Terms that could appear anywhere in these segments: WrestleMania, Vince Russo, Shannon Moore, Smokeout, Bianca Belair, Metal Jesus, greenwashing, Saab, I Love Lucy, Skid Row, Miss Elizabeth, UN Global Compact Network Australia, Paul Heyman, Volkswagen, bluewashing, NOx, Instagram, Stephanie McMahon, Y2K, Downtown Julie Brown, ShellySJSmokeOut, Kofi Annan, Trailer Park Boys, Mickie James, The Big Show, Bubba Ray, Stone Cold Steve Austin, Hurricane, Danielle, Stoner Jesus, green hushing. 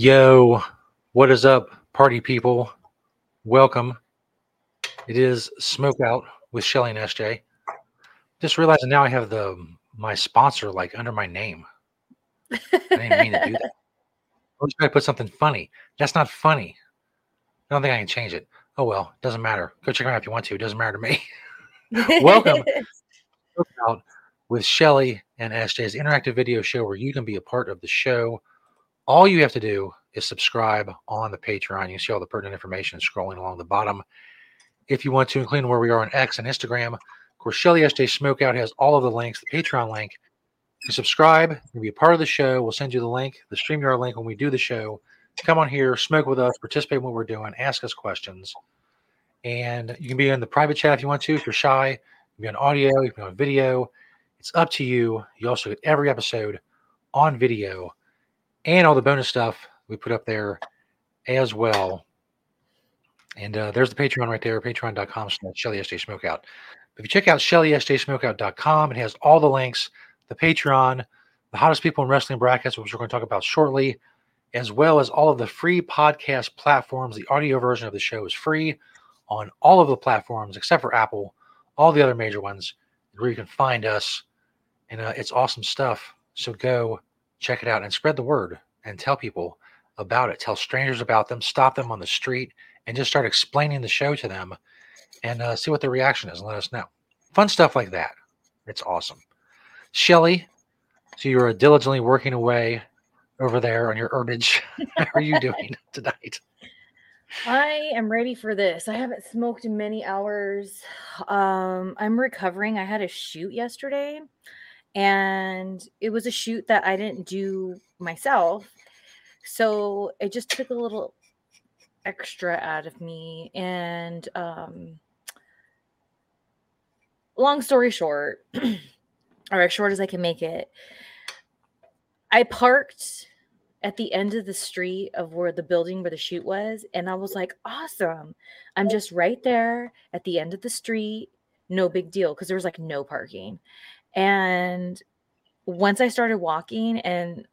Yo, what is up, party people? Welcome. It is Smoke Out with Shelly and SJ. Just realizing now I have my sponsor like under my name. I didn't mean to do that. I'm trying to put something funny. That's not funny. I don't think I can change it. Oh well, doesn't matter. Go check them out if you want to. It doesn't matter to me. Welcome to Smoke Out with Shelly and SJ's interactive video show where you can be a part of the show. All you have to do is subscribe on the Patreon. You can see all the pertinent information scrolling along the bottom. If you want to, including where we are on X and Instagram. Of course, ShellySJSmokeOut has all of the links, the Patreon link. You subscribe and be a part of the show. We'll send you the link, the StreamYard link when we do the show. Come on here, smoke with us, participate in what we're doing, ask us questions. And you can be in the private chat if you want to. If you're shy, you can be on audio, you can be on video. It's up to you. You also get every episode on video. And all the bonus stuff we put up there as well. And there's the Patreon right there, patreon.com/ShellySJSmokeOut. If you check out ShellySJSmokeOut.com, it has all the links, the Patreon, the hottest people in wrestling brackets, which we're going to talk about shortly, as well as all of the free podcast platforms. The audio version of the show is free on all of the platforms except for Apple, all the other major ones, where you can find us. And it's awesome stuff. So go check it out and spread the word and tell people about it. Tell strangers about them. Stop them on the street and just start explaining the show to them and see what their reaction is and let us know. Fun stuff like that. It's awesome. Shelly, so you're diligently working away over there on your herbage. How are you doing tonight? I am ready for this. I haven't smoked in many hours. I'm recovering. I had a shoot yesterday. And it was a shoot that I didn't do myself. So it just took a little extra out of me. And long story short, or as short as I can make it, I parked at the end of the street of where the building where the shoot was. And I was like, awesome. I'm just right there at the end of the street. No big deal. Because there was like no parking. And once I started walking and,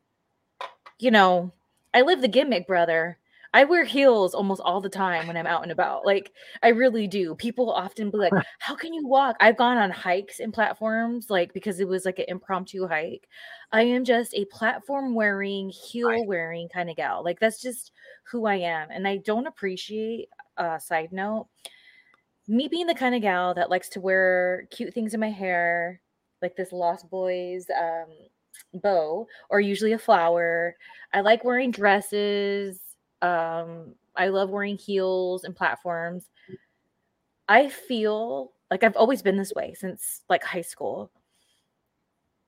you know, I live the gimmick, brother. I wear heels almost all the time when I'm out and about. Like, I really do. People often be like, how can you walk? I've gone on hikes and platforms, like, because it was like an impromptu hike. I am just a platform-wearing, heel-wearing kind of gal. Like, that's just who I am. And I don't appreciate, side note, me being the kind of gal that likes to wear cute things in my hair, like this Lost Boys bow, or usually a flower. I like wearing dresses. I love wearing heels and platforms. I feel like I've always been this way since like high school.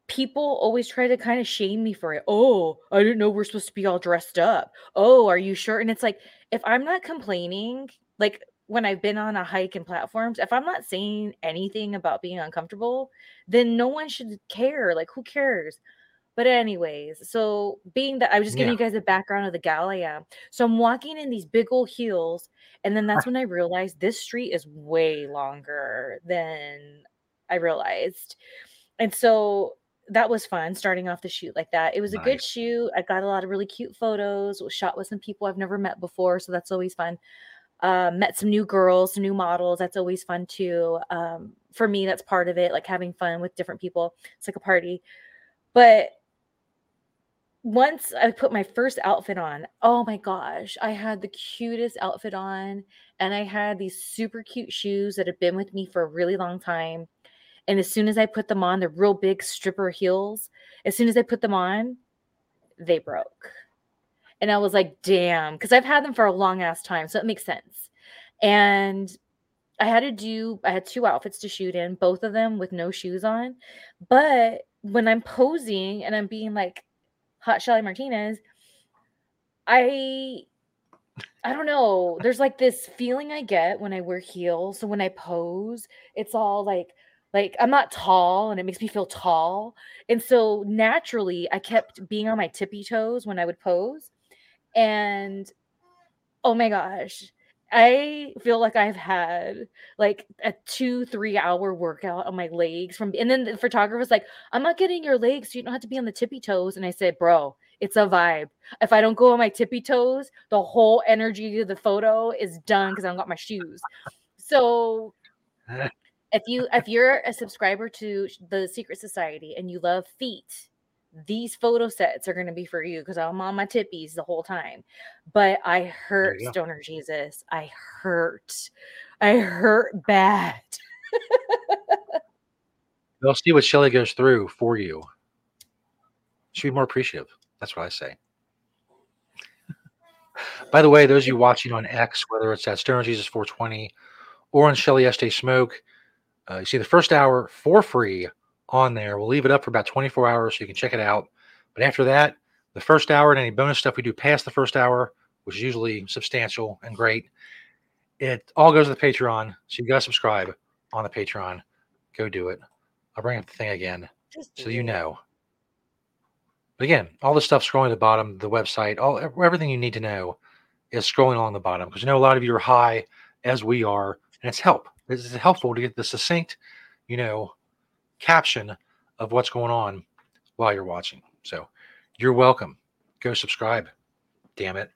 People always try to kind of shame me for it. Oh, I didn't know we're supposed to be all dressed up. Oh, are you sure? And it's like, if I'm not complaining, like when I've been on a hike and platforms, if I'm not saying anything about being uncomfortable, then no one should care. Like, who cares? But anyways, so being that, I was just giving you guys a background of the gal I am. So I'm walking in these big old heels. And then that's when I realized this street is way longer than I realized. And so that was fun, starting off the shoot like that. It was nice. A good shoot. I got a lot of really cute photos, was shot with some people I've never met before. So that's always fun. Met some new girls, some new models. That's always fun too. For me, that's part of it, like having fun with different people. It's like a party. But once I put my first outfit on, oh my gosh, I had the cutest outfit on, and I had these super cute shoes that have been with me for a really long time. And as soon as I put them on, the real big stripper heels, as soon as I put them on, they broke. And I was like, damn, because I've had them for a long ass time. So it makes sense. And I had 2 outfits to shoot in, both of them with no shoes on. But when I'm posing and I'm being like hot Shelly Martinez, I don't know. There's like this feeling I get when I wear heels. So when I pose, it's all like I'm not tall and it makes me feel tall. And so naturally I kept being on my tippy toes when I would pose. And oh my gosh, I feel like I've had like a 2-3 hour workout on my legs. And then the photographer was like, I'm not getting your legs, so you don't have to be on the tippy toes. And I said, bro, It's a vibe. If I don't go on my tippy toes, the whole energy of the photo is done because I don't got my shoes. So if you're a subscriber to the Secret Society and you love feet, these photo sets are going to be for you because I'm on my tippies the whole time. But I hurt, Stoner Jesus. I hurt bad. They'll see what Shelly goes through for you. She'd be more appreciative. That's what I say. By the way, those of you watching on X, whether it's at Stoner Jesus 420 or on Shelly SJ Smoke, you see the first hour for free on there. We'll leave it up for about 24 hours so you can check it out. But after that, the first hour and any bonus stuff we do past the first hour, which is usually substantial and great, it all goes to the Patreon. So you got to subscribe on the Patreon. Go do it. I'll bring up the thing again so you know. But again, all the stuff scrolling at the bottom, the website, all everything you need to know is scrolling along the bottom because I know a lot of you are high as we are, and it's help. It's helpful to get the succinct, caption of what's going on while you're watching. So you're welcome. Go subscribe. Damn it.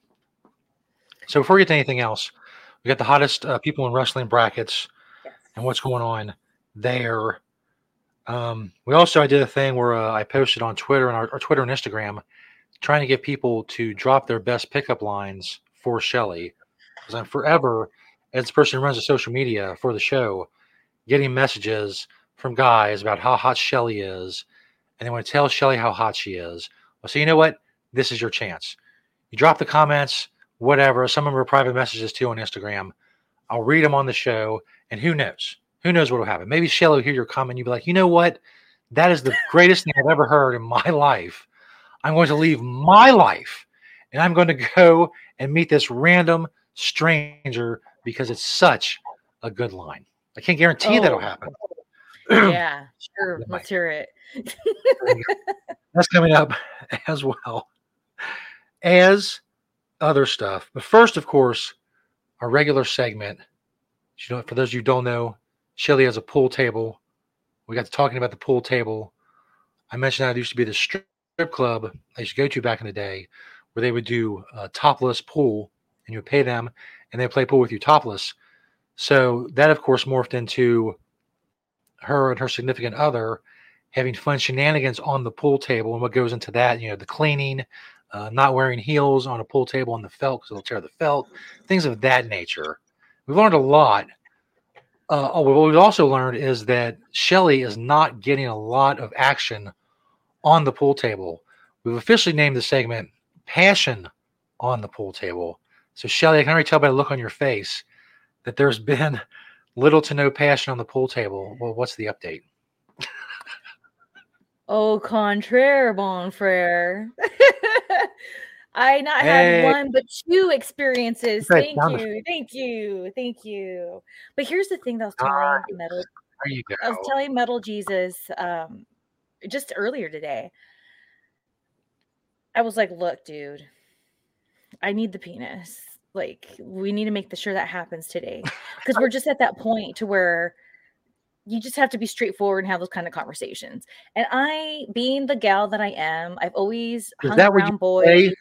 So before we get to anything else, we got the hottest people in wrestling brackets and what's going on there. I did a thing where I posted on Twitter and our Twitter and Instagram trying to get people to drop their best pickup lines for Shelly because I'm forever, as the person who runs the social media for the show, getting messages from guys about how hot Shelly is, and they want to tell Shelly how hot she is. Well, so you know what? This is your chance. You drop the comments, whatever. Some of them are private messages too on Instagram. I'll read them on the show, and who knows? Who knows what will happen? Maybe Shelly will hear your comment. You'll be like, you know what? That is the greatest thing I've ever heard in my life. I'm going to leave my life and I'm going to go and meet this random stranger because it's such a good line. I can't guarantee that'll happen. Yeah, sure. Let's hear it. That's coming up as well as other stuff. But first, of course, our regular segment. You know, for those of you who don't know, Shelly has a pool table. We got to talking about the pool table. I mentioned that it used to be the strip club I used to go to back in the day where they would do a topless pool and you would pay them and they play pool with you topless. So that, of course, morphed into her and her significant other having fun shenanigans on the pool table and what goes into that, the cleaning, not wearing heels on a pool table on the felt because it'll tear the felt, things of that nature. We've learned a lot. What we've also learned is that Shelly is not getting a lot of action on the pool table. We've officially named the segment Passion on the Pool Table. So, Shelly, I can already tell by the look on your face that there's been little to no passion on the pool table. Well, what's the update? Au contraire, bon frere. I not had one, but two experiences. Thank you. But here's the thing that I was telling Metal. There you go. I was telling Metal Jesus just earlier today. I was like, look, dude, I need the penis. Like, we need to make sure that happens today. Because we're just at that point to where you just have to be straightforward and have those kind of conversations. And I, being the gal that I am, I've always hung around boys.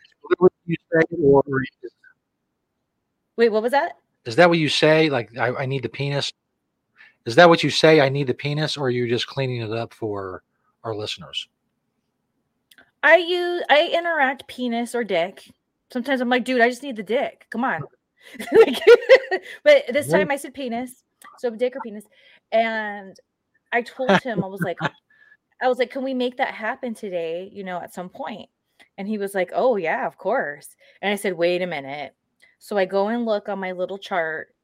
Wait, what was that? Is that what you say? Like, I need the penis. Is that what you say? I need the penis, or are you just cleaning it up for our listeners? I interact penis or dick. Sometimes I'm like, dude, I just need the dick. Come on. But this time I said penis. So dick or penis. And I told him, I was like, can we make that happen today? At some point. And he was like, oh, yeah, of course. And I said, wait a minute. So I go and look on my little chart.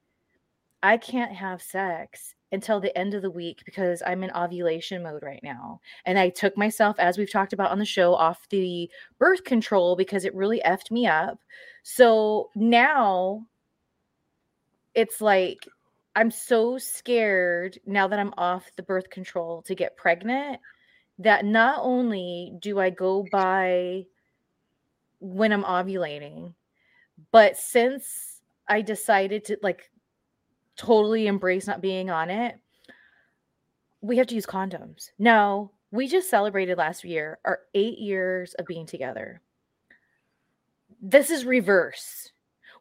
I can't have sex until the end of the week because I'm in ovulation mode right now. And I took myself, as we've talked about on the show, off the birth control because it really effed me up. So now it's like I'm so scared now that I'm off the birth control to get pregnant that not only do I go by when I'm ovulating, but since I decided to totally embrace not being on it, we have to use condoms. Now, we just celebrated last year our 8 years of being together. this is reverse.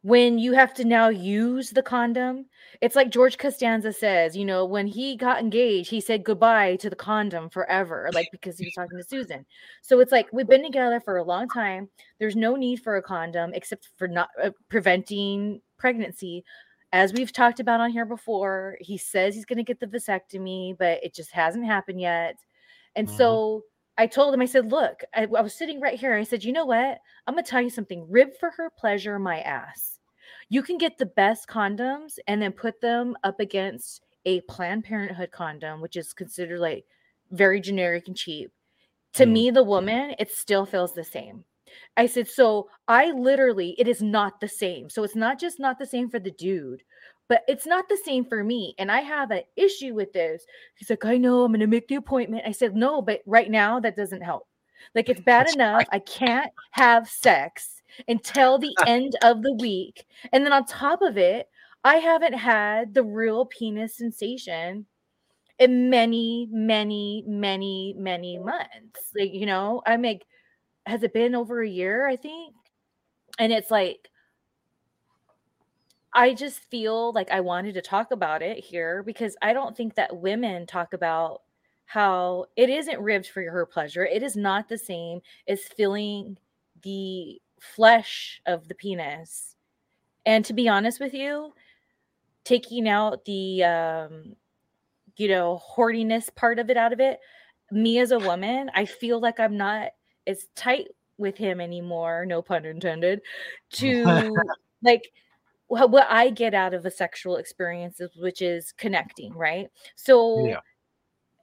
When you have to now use the condom, it's like George Costanza says, you know, when he got engaged, he said goodbye to the condom forever, like because he was talking to Susan. So it's like we've been together for a long time. There's no need for a condom except for not preventing pregnancy. As we've talked about on here before, he says he's going to get the vasectomy, but it just hasn't happened yet. And so I told him, I said, look, I was sitting right here. I said, you know what? I'm going to tell you something. Rib for her pleasure, my ass. You can get the best condoms and then put them up against a Planned Parenthood condom, which is considered like very generic and cheap. To me, the woman, it still feels the same. I said, so I literally, it is not the same. So it's not just not the same for the dude, but it's not the same for me. And I have an issue with this. He's like, I know, I'm going to make the appointment. I said, no, but right now that doesn't help. Like it's bad enough. I can't have sex until the end of the week. And then on top of it, I haven't had the real penis sensation in many, many, many, many months. Like, you know, I make, has it been over a year, I think? And it's like, I just feel like I wanted to talk about it here because I don't think that women talk about how it isn't ribbed for her pleasure. It is not the same as feeling the flesh of the penis. And to be honest with you, taking out the, you know, horniness part of it out of it, me as a woman, I feel like I'm not as tight with him anymore, no pun intended, to like what I get out of a sexual experience, which is connecting, right? So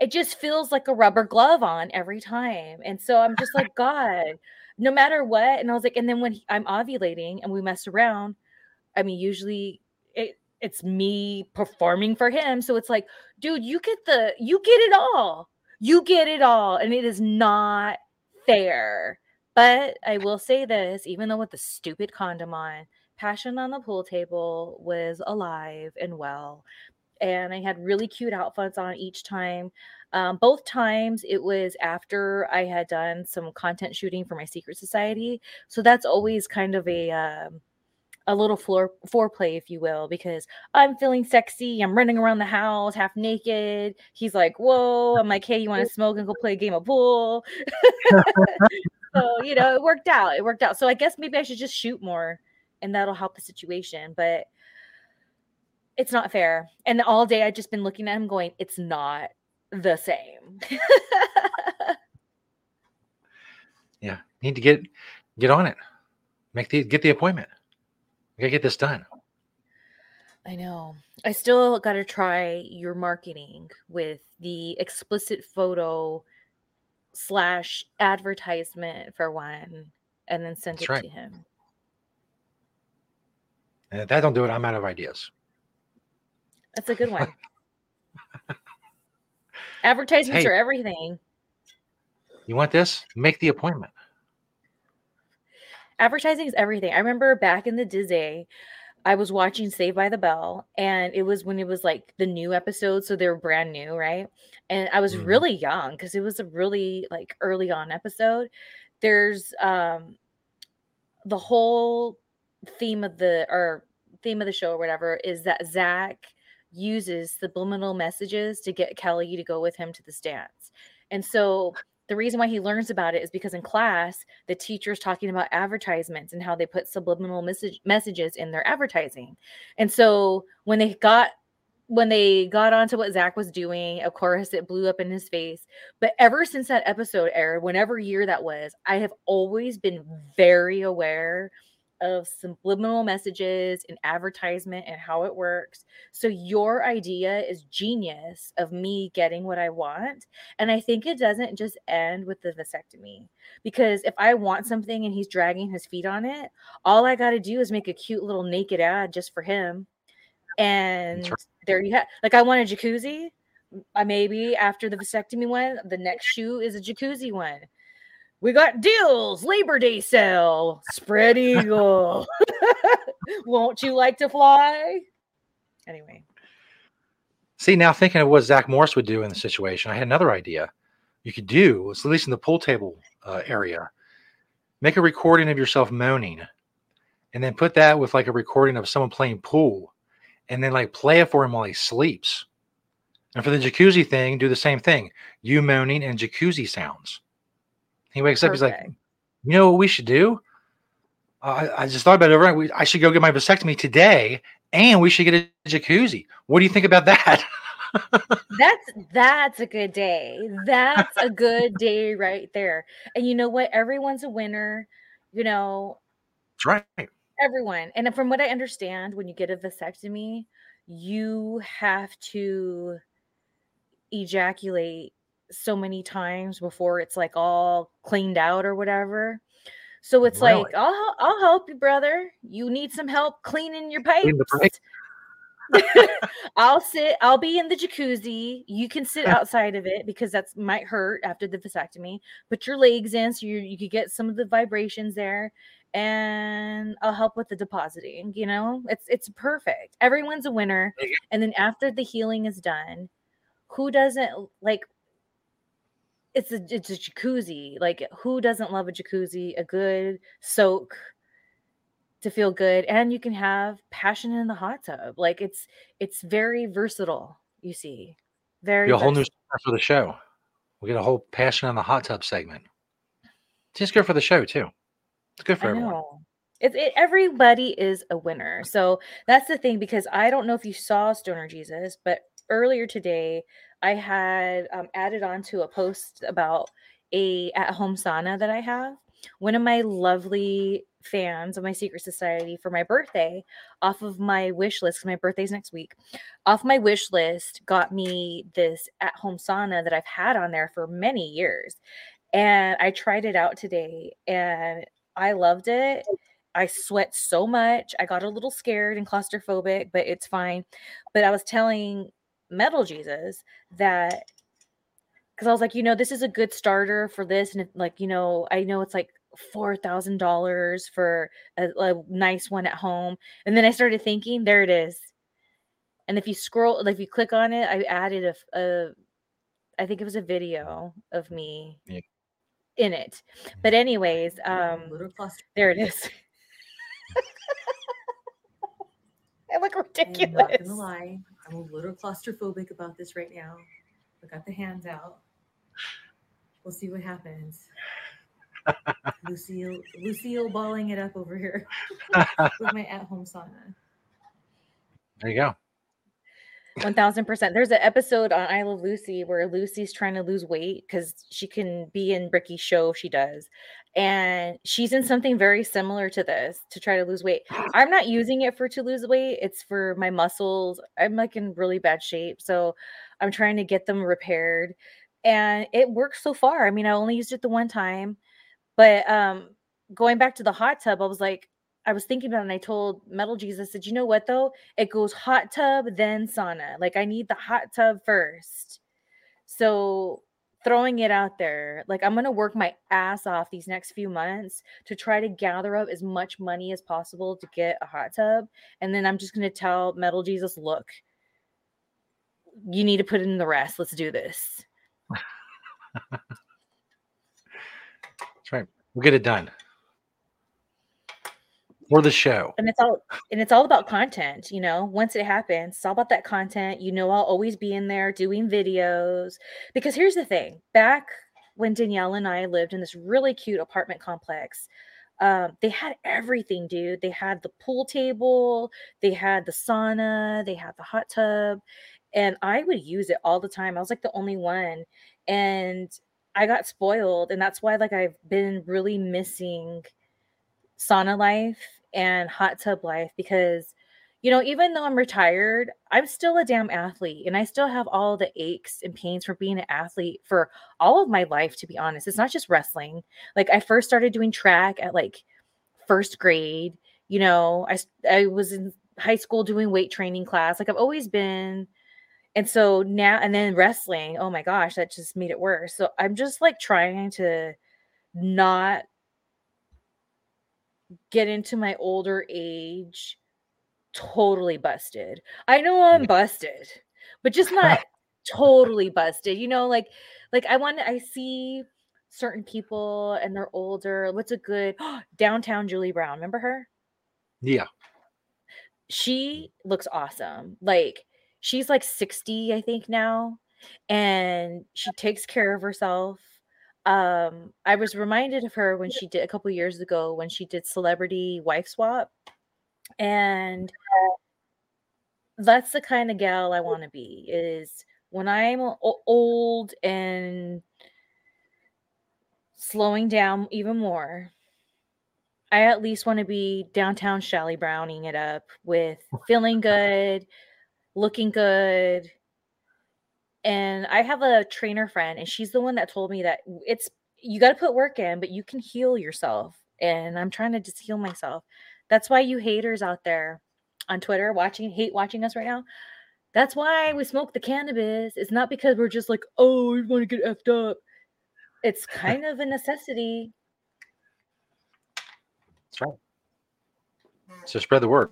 it just feels like a rubber glove on every time. And so I'm just like, God, no matter what. And I was like, and then when I'm ovulating and we mess around, I mean, usually it's me performing for him. So it's like, dude, you get it all. You get it all. And it is not fair. But I will say this, even though with the stupid condom on, passion on the pool table was alive and well. And I had really cute outfits on each time. Both times it was after I had done some content shooting for my secret society. So that's always kind of a little foreplay, if you will, because I'm feeling sexy. I'm running around the house half naked. He's like, whoa. I'm like, hey, you want to smoke and go play a game of pool? So, you know, it worked out. So I guess maybe I should just shoot more and that'll help the situation, but it's not fair. And all day I've just been looking at him going, it's not the same. Yeah. Need to get on it. Get the appointment. I gotta get this done. I know. I still gotta try your marketing with the explicit photo / advertisement for one, and then send to him. And if that don't do it, I'm out of ideas. That's a good one. Advertisements are everything. You want this? Make the appointment. Advertising is everything. I remember back in the day, I was watching Saved by the Bell, and it was when it was like the new episode, so they were brand new, right? And I was really young because it was a really like early on episode. There's the whole theme of the show or whatever is that Zach uses subliminal messages to get Kelly to go with him to the dance, and so. The reason why he learns about it is because in class, the teacher's talking about advertisements and how they put subliminal messages in their advertising. And so when they got onto what Zach was doing, of course, it blew up in his face. But ever since that episode aired, whenever year that was, I have always been very aware of subliminal messages and advertisement and how it works. So your idea is genius of me getting what I want. And I think it doesn't just end with the vasectomy, because if I want something and he's dragging his feet on it, all I got to do is make a cute little naked ad just for him. And there you have, like, I want a jacuzzi. Maybe after the vasectomy one, the next shoe is a jacuzzi one. We got deals, Labor Day sale, spread eagle. Won't you like to fly? Anyway. See, now thinking of what Zach Morris would do in the situation, I had another idea. You could do, at least in the pool table area, Make a recording of yourself moaning and then put that with like a recording of someone playing pool and then like play it for him while he sleeps. And for the jacuzzi thing, do the same thing. You moaning and jacuzzi sounds. He wakes up, he's like, you know what we should do? I just thought about it overnight. I should go get my vasectomy today and we should get a jacuzzi. What do you think about that? That's a good day. That's a good day right there. And you know what? Everyone's a winner, you know. That's right. Everyone. And from what I understand, when you get a vasectomy, you have to ejaculate so many times before it's like all cleaned out or whatever. So it's really? Like, I'll help you, brother. You need some help cleaning your pipes. Clean the pipe. I'll be in the jacuzzi. You can sit outside of it because that might hurt after the vasectomy. Put your legs in so you could get some of the vibrations there, and I'll help with the depositing. You know, it's perfect. Everyone's a winner. And then after the healing is done, who doesn't like? It's a jacuzzi. Like, who doesn't love a jacuzzi? A good soak to feel good, and you can have passion in the hot tub. Like it's very versatile, you see. Very a whole new segment for the show. We get a whole passion in the hot tub segment. It's just good for the show too. It's good for everyone. Everybody is a winner. So that's the thing, because I don't know if you saw Stoner Jesus, but earlier today I had added on to a post about a at-home sauna that I have. One of my lovely fans of my secret society, for my birthday, off of my wish list, because my birthday's next week, off my wish list, got me this at-home sauna that I've had on there for many years. And I tried it out today and I loved it. I sweat so much. I got a little scared and claustrophobic, but it's fine. But I was telling Metal Jesus that, because I was like, you know, this is a good starter for this. And like, you know, I know it's like $4,000 for a nice one at home. And then I started thinking, there it is. And if you scroll, like if you click on it, I added I think it was a video of me in it. But anyways, there it is. I look ridiculous. I'm not gonna lie. I'm a little claustrophobic about this right now. I got the hands out. We'll see what happens. Lucille balling it up over here with my at-home sauna. There you go. 1000%. There's an episode on I Love Lucy where Lucy's trying to lose weight because she can be in Ricky's show if she does. And she's in something very similar to this to try to lose weight. I'm not using it to lose weight. It's for my muscles. I'm like in really bad shape. So I'm trying to get them repaired. And it works so far. I mean, I only used it the one time. But going back to the hot tub, I was thinking about it, and I told Metal Jesus, I said, you know what, though? It goes hot tub, then sauna. Like, I need the hot tub first. So throwing it out there, like, I'm going to work my ass off these next few months to try to gather up as much money as possible to get a hot tub. And then I'm just going to tell Metal Jesus, look, you need to put in the rest. Let's do this. Right. We'll get it done for the show. And it's all about content, you know. Once it happens, it's all about that content. You know, I'll always be in there doing videos, because here's the thing. Back when Danielle and I lived in this really cute apartment complex, they had everything, dude. They had the pool table, they had the sauna, they had the hot tub, and I would use it all the time. I was like the only one. And I got spoiled, and that's why like I've been really missing sauna life and hot tub life, because, you know, even though I'm retired, I'm still a damn athlete, and I still have all the aches and pains from being an athlete for all of my life, to be honest. It's not just wrestling. Like, I first started doing track at like first grade, you know, I was in high school doing weight training class. Like, I've always been. And so now, and then wrestling, oh my gosh, that just made it worse. So I'm just like trying to not get into my older age totally busted. I know I'm busted, but just not totally busted. You know, like I see certain people and they're older. What's a good Downtown Julie Brown? Remember her? Yeah. She looks awesome. Like, she's like 60, I think now, and she takes care of herself. I was reminded of her when she did a couple years ago when she did Celebrity Wife Swap, and that's the kind of gal I want to be. Is when I'm old and slowing down even more, I at least want to be Downtown Shelly Browning it up with feeling good, looking good. And I have a trainer friend, and she's the one that told me that it's, you got to put work in, but you can heal yourself. And I'm trying to just heal myself. That's why you haters out there on Twitter hate watching us right now. That's why we smoke the cannabis. It's not because we're just like, oh, we want to get effed up. It's kind of a necessity. That's right. So spread the word.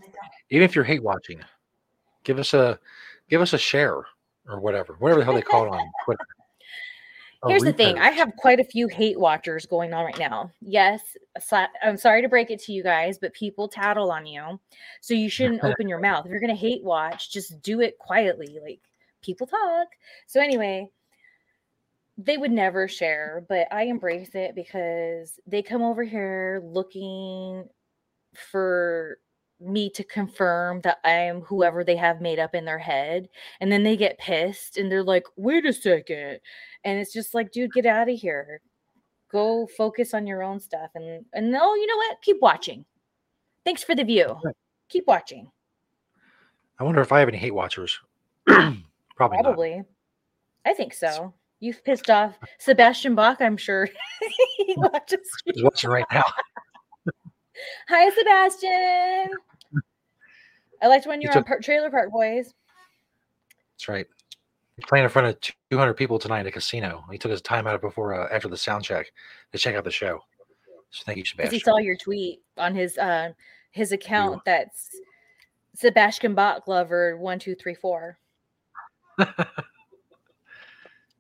Even if you're hate watching, give us a share. Or whatever the hell they call it on Twitter. Here's the thing. I have quite a few hate watchers going on right now. Yes, I'm sorry to break it to you guys, but people tattle on you. So you shouldn't open your mouth. If you're going to hate watch, just do it quietly. Like, people talk. So anyway, they would never share, but I embrace it because they come over here looking for me to confirm that I am whoever they have made up in their head, and then they get pissed and they're like, wait a second. And it's just like, dude, get out of here, go focus on your own stuff. And no, you know what, keep watching. Thanks for the view. Keep watching. I wonder if I have any hate watchers. probably not. I think so. You've pissed off Sebastian Bach, I'm sure. He watches. He's watching right now. Hi, Sebastian. I liked when you were on Trailer Park Boys. That's right. He's playing in front of 200 people tonight at a casino. He took his time out before after the sound check to check out the show. So thank you, Sebastian. He saw your tweet on his account. Yeah. That's Sebastian Bach Lover 1234.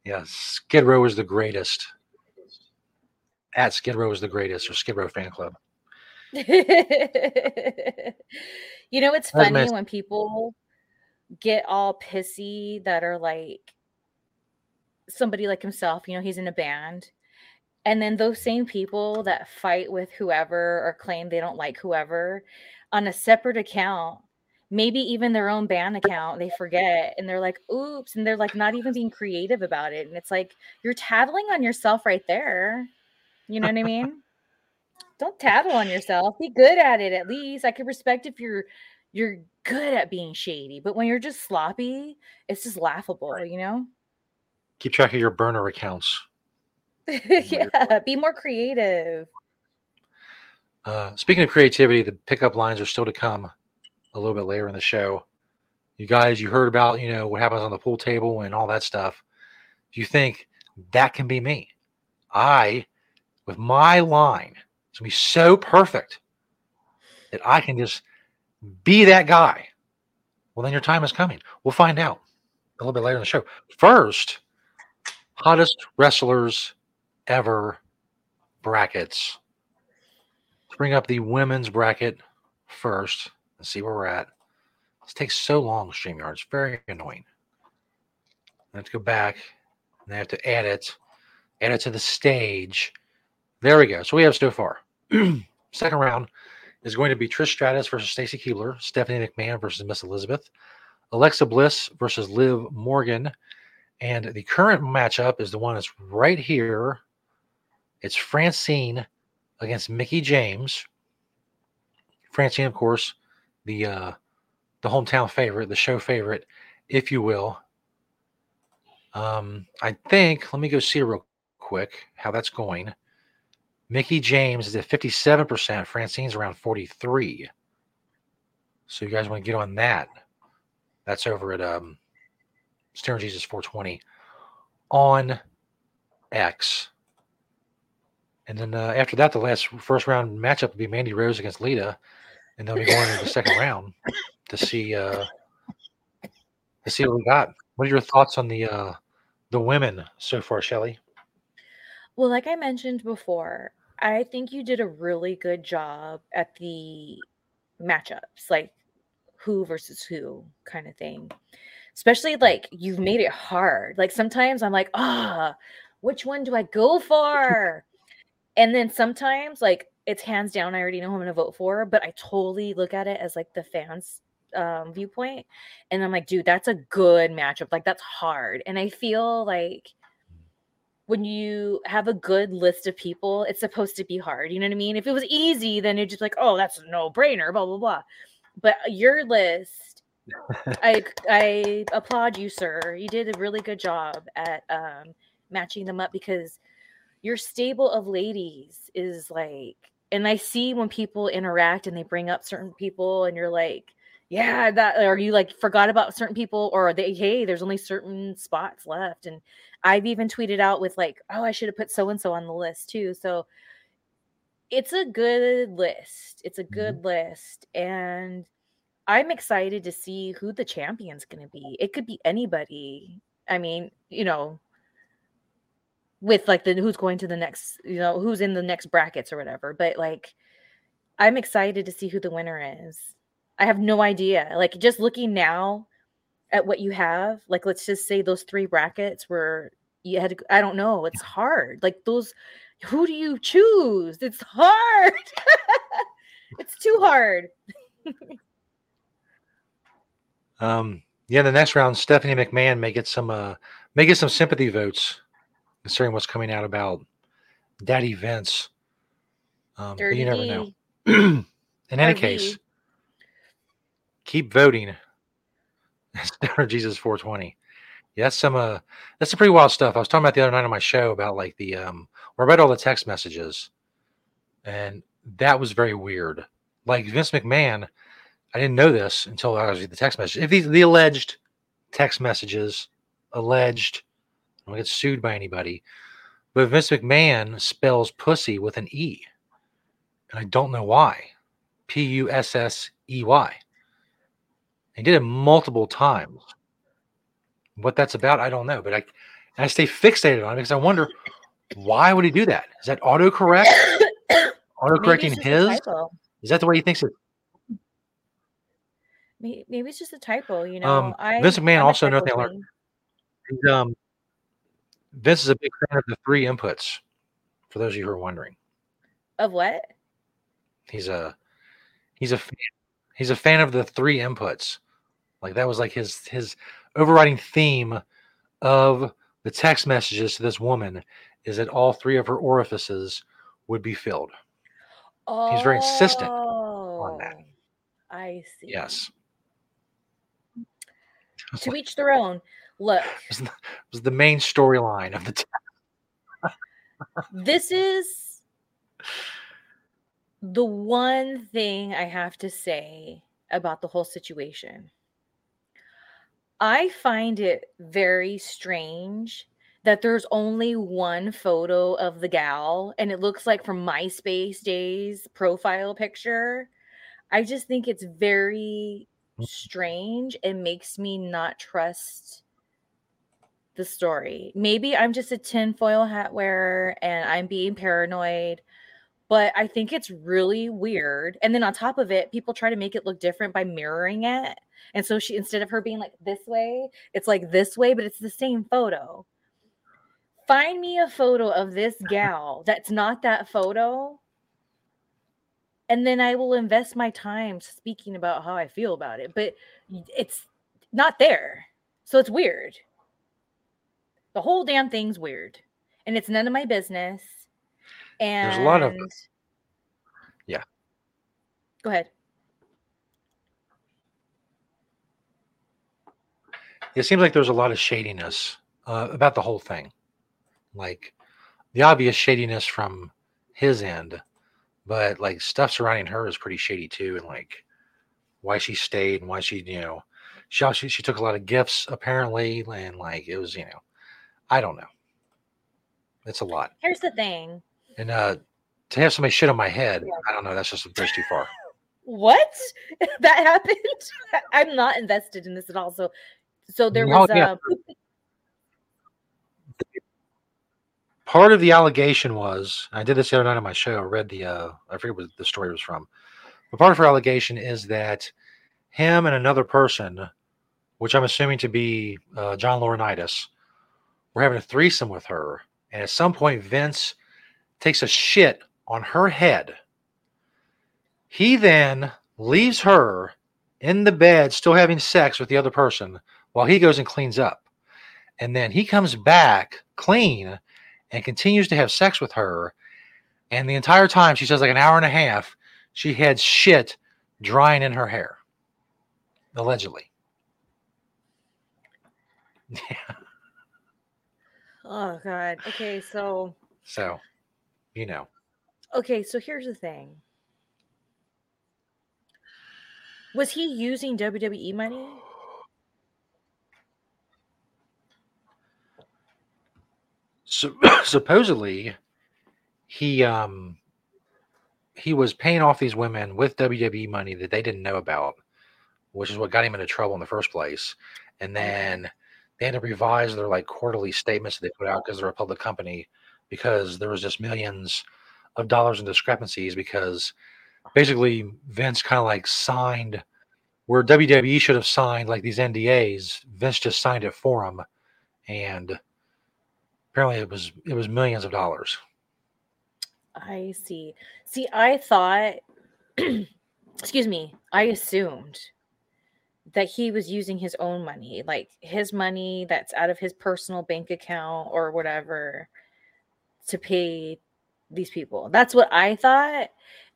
Yeah, Skid Row is the greatest. At Skid Row is the greatest, or Skid Row Fan Club. You know, it's funny when people get all pissy that are like somebody like himself, you know, he's in a band, and then those same people that fight with whoever or claim they don't like whoever on a separate account, maybe even their own band account, they forget, and they're like, oops, and they're like not even being creative about it. And it's like, you're tattling on yourself right there. You know what I mean? Don't tattle on yourself. Be good at it, at least. I could respect if you're good at being shady, but when you're just sloppy, it's just laughable, you know? Keep track of your burner accounts. Yeah, be more creative. Speaking of creativity, the pickup lines are still to come a little bit later in the show. You guys, you heard about, you know, what happens on the pool table and all that stuff. If you think that can be me, I, with my line, it's going to be so perfect that I can just be that guy. Well, then your time is coming. We'll find out a little bit later in the show. First, hottest wrestlers ever brackets. Let's bring up the women's bracket first and see where we're at. This takes so long, StreamYard. It's very annoying. I have to go back and I have to add it to the stage. There we go. So we have so far. Second round is going to be Trish Stratus versus Stacy Keebler, Stephanie McMahon versus Miss Elizabeth, Alexa Bliss versus Liv Morgan, and the current matchup is the one that's right here. It's Francine against Mickie James. Francine, of course, the hometown favorite, the show favorite, if you will. I think, let me go see real quick how that's going. Mickie James is at 57%. Francine's around 43%. So you guys want to get on that. That's over at Stoner Jesus 420 on X. And then after that, the last first round matchup will be Mandy Rose against Lita. And they'll be going into the second round to see what we got. What are your thoughts on the women so far, Shelly? Well, like I mentioned before, I think you did a really good job at the matchups, like who versus who kind of thing. Especially like you've made it hard. Like sometimes I'm like, which one do I go for? And then sometimes like it's hands down, I already know who I'm going to vote for, but I totally look at it as like the fans' viewpoint. And I'm like, dude, that's a good matchup. Like that's hard. And I feel like when you have a good list of people, it's supposed to be hard. You know what I mean? If it was easy, then it's just like, oh, that's a no-brainer, blah, blah, blah. But your list, I applaud you, sir. You did a really good job at matching them up, because your stable of ladies is like, and I see when people interact and they bring up certain people and you're like, yeah, that, or you like forgot about certain people, or they, hey, there's only certain spots left. And I've even tweeted out with like, oh, I should have put so-and-so on the list too. So it's a good list. It's a good list. And I'm excited to see who the champion's going to be. It could be anybody. I mean, you know, with like the, who's going to the next, you know, who's in the next brackets or whatever. But like, I'm excited to see who the winner is. I have no idea. Like just looking now at what you have, like let's just say those three brackets where you had to, I don't know, it's hard. Like those, who do you choose? It's hard. It's too hard. Yeah, the next round, Stephanie McMahon may get some sympathy votes considering what's coming out about Daddy Vince. But you never know. In any case, keep voting. Stoner Jesus 420. Yeah, that's some pretty wild stuff. I was talking about the other night on my show about like the I read all the text messages, and that was very weird. Like Vince McMahon, I didn't know this until I was reading the text message. If the alleged text messages, I don't get sued by anybody, but Vince McMahon spells pussy with an E, and I don't know why. Pussey. He did it multiple times. What that's about, I don't know, but I stay fixated on it because I wonder, why would he do that? Is that autocorrect? Autocorrecting his? Is that the way he thinks it? Maybe it's just a typo, you know. Vince McMahon also, another thing I learned. And, Vince is a big fan of the three inputs, for those of you who are wondering. Of what? He's a fan of the three inputs. Like that was like his overriding theme of the text messages to this woman is that all three of her orifices would be filled. Oh, he's very insistent on that. I see. Yes. To each their own. Look. It was the main storyline of the text. This is the one thing I have to say about the whole situation. I find it very strange that there's only one photo of the gal, and it looks like from MySpace days profile picture. I just think it's very strange and makes me not trust the story. Maybe I'm just a tinfoil hat wearer and I'm being paranoid, but I think it's really weird. And then on top of it, people try to make it look different by mirroring it. And so she, instead of her being like this way, it's like this way, but it's the same photo. Find me a photo of this gal that's not that photo, and then I will invest my time speaking about how I feel about it. But it's not there. So it's weird. The whole damn thing's weird. And it's none of my business. And there's a lot of... Yeah. Go ahead. It seems like there's a lot of shadiness about the whole thing. Like the obvious shadiness from his end, but like stuff surrounding her is pretty shady too. And like why she stayed and why she, you know, she took a lot of gifts apparently. And like, it was, you know, I don't know. It's a lot. Here's the thing. And to have somebody shit on my head, yeah. I don't know. That's just a bridge too far. What? That happened? I'm not invested in this at all. So there was a Part of the allegation was, I did this the other night on my show, read the, I forget what the story was from, but part of her allegation is that him and another person, which I'm assuming to be John Laurinaitis, were having a threesome with her. And at some point, Vince takes a shit on her head. He then leaves her in the bed, still having sex with the other person, while he goes and cleans up. And then he comes back clean and continues to have sex with her. And the entire time, she says like an hour and a half, she had shit drying in her hair. Allegedly. Yeah. Oh, God. Okay, so... So, you know. Okay, so here's the thing. Was he using WWE money? So, supposedly, he was paying off these women with WWE money that they didn't know about, which is what got him into trouble in the first place. And then they had to revise their like quarterly statements that they put out because they're a public company, because there was just millions of dollars in discrepancies because basically Vince kind of like signed where WWE should have signed like these NDAs. Vince just signed it for him, and apparently it was millions of dollars. I see. See, I thought, excuse me, I assumed that he was using his own money, like his money that's out of his personal bank account or whatever to pay these people. That's what I thought.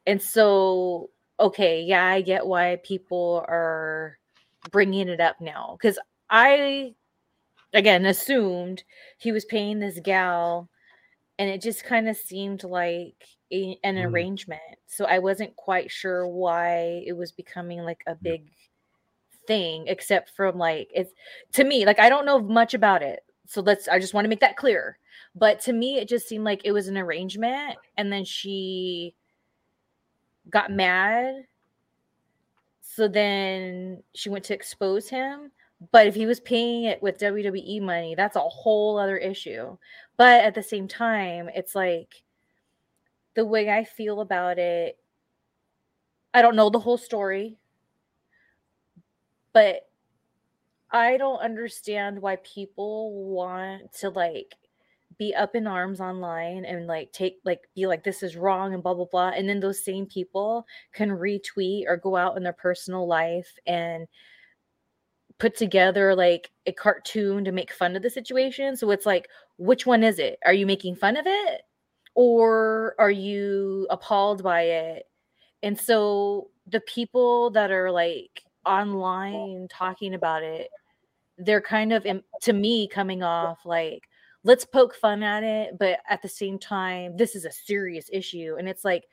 And so, okay, yeah, I get why people are bringing it up now. Because I, again, assumed he was paying this gal, and it just kind of seemed like an arrangement. So I wasn't quite sure why it was becoming like a big thing, except from like, it's to me, like, I don't know much about it. So I just want to make that clear. But to me, it just seemed like it was an arrangement. And then she got mad. So then she went to expose him. But if he was paying it with WWE money, that's a whole other issue. But at the same time, it's like the way I feel about it, I don't know the whole story, but I don't understand why people want to like be up in arms online and like be like, this is wrong and blah, blah, blah. And then those same people can retweet or go out in their personal life and put together like a cartoon to make fun of the situation. So it's like, which one is it? Are you making fun of it, or are you appalled by it? And so the people that are like online talking about it, they're kind of, to me, coming off like, let's poke fun at it, but at the same time, this is a serious issue. And it's like,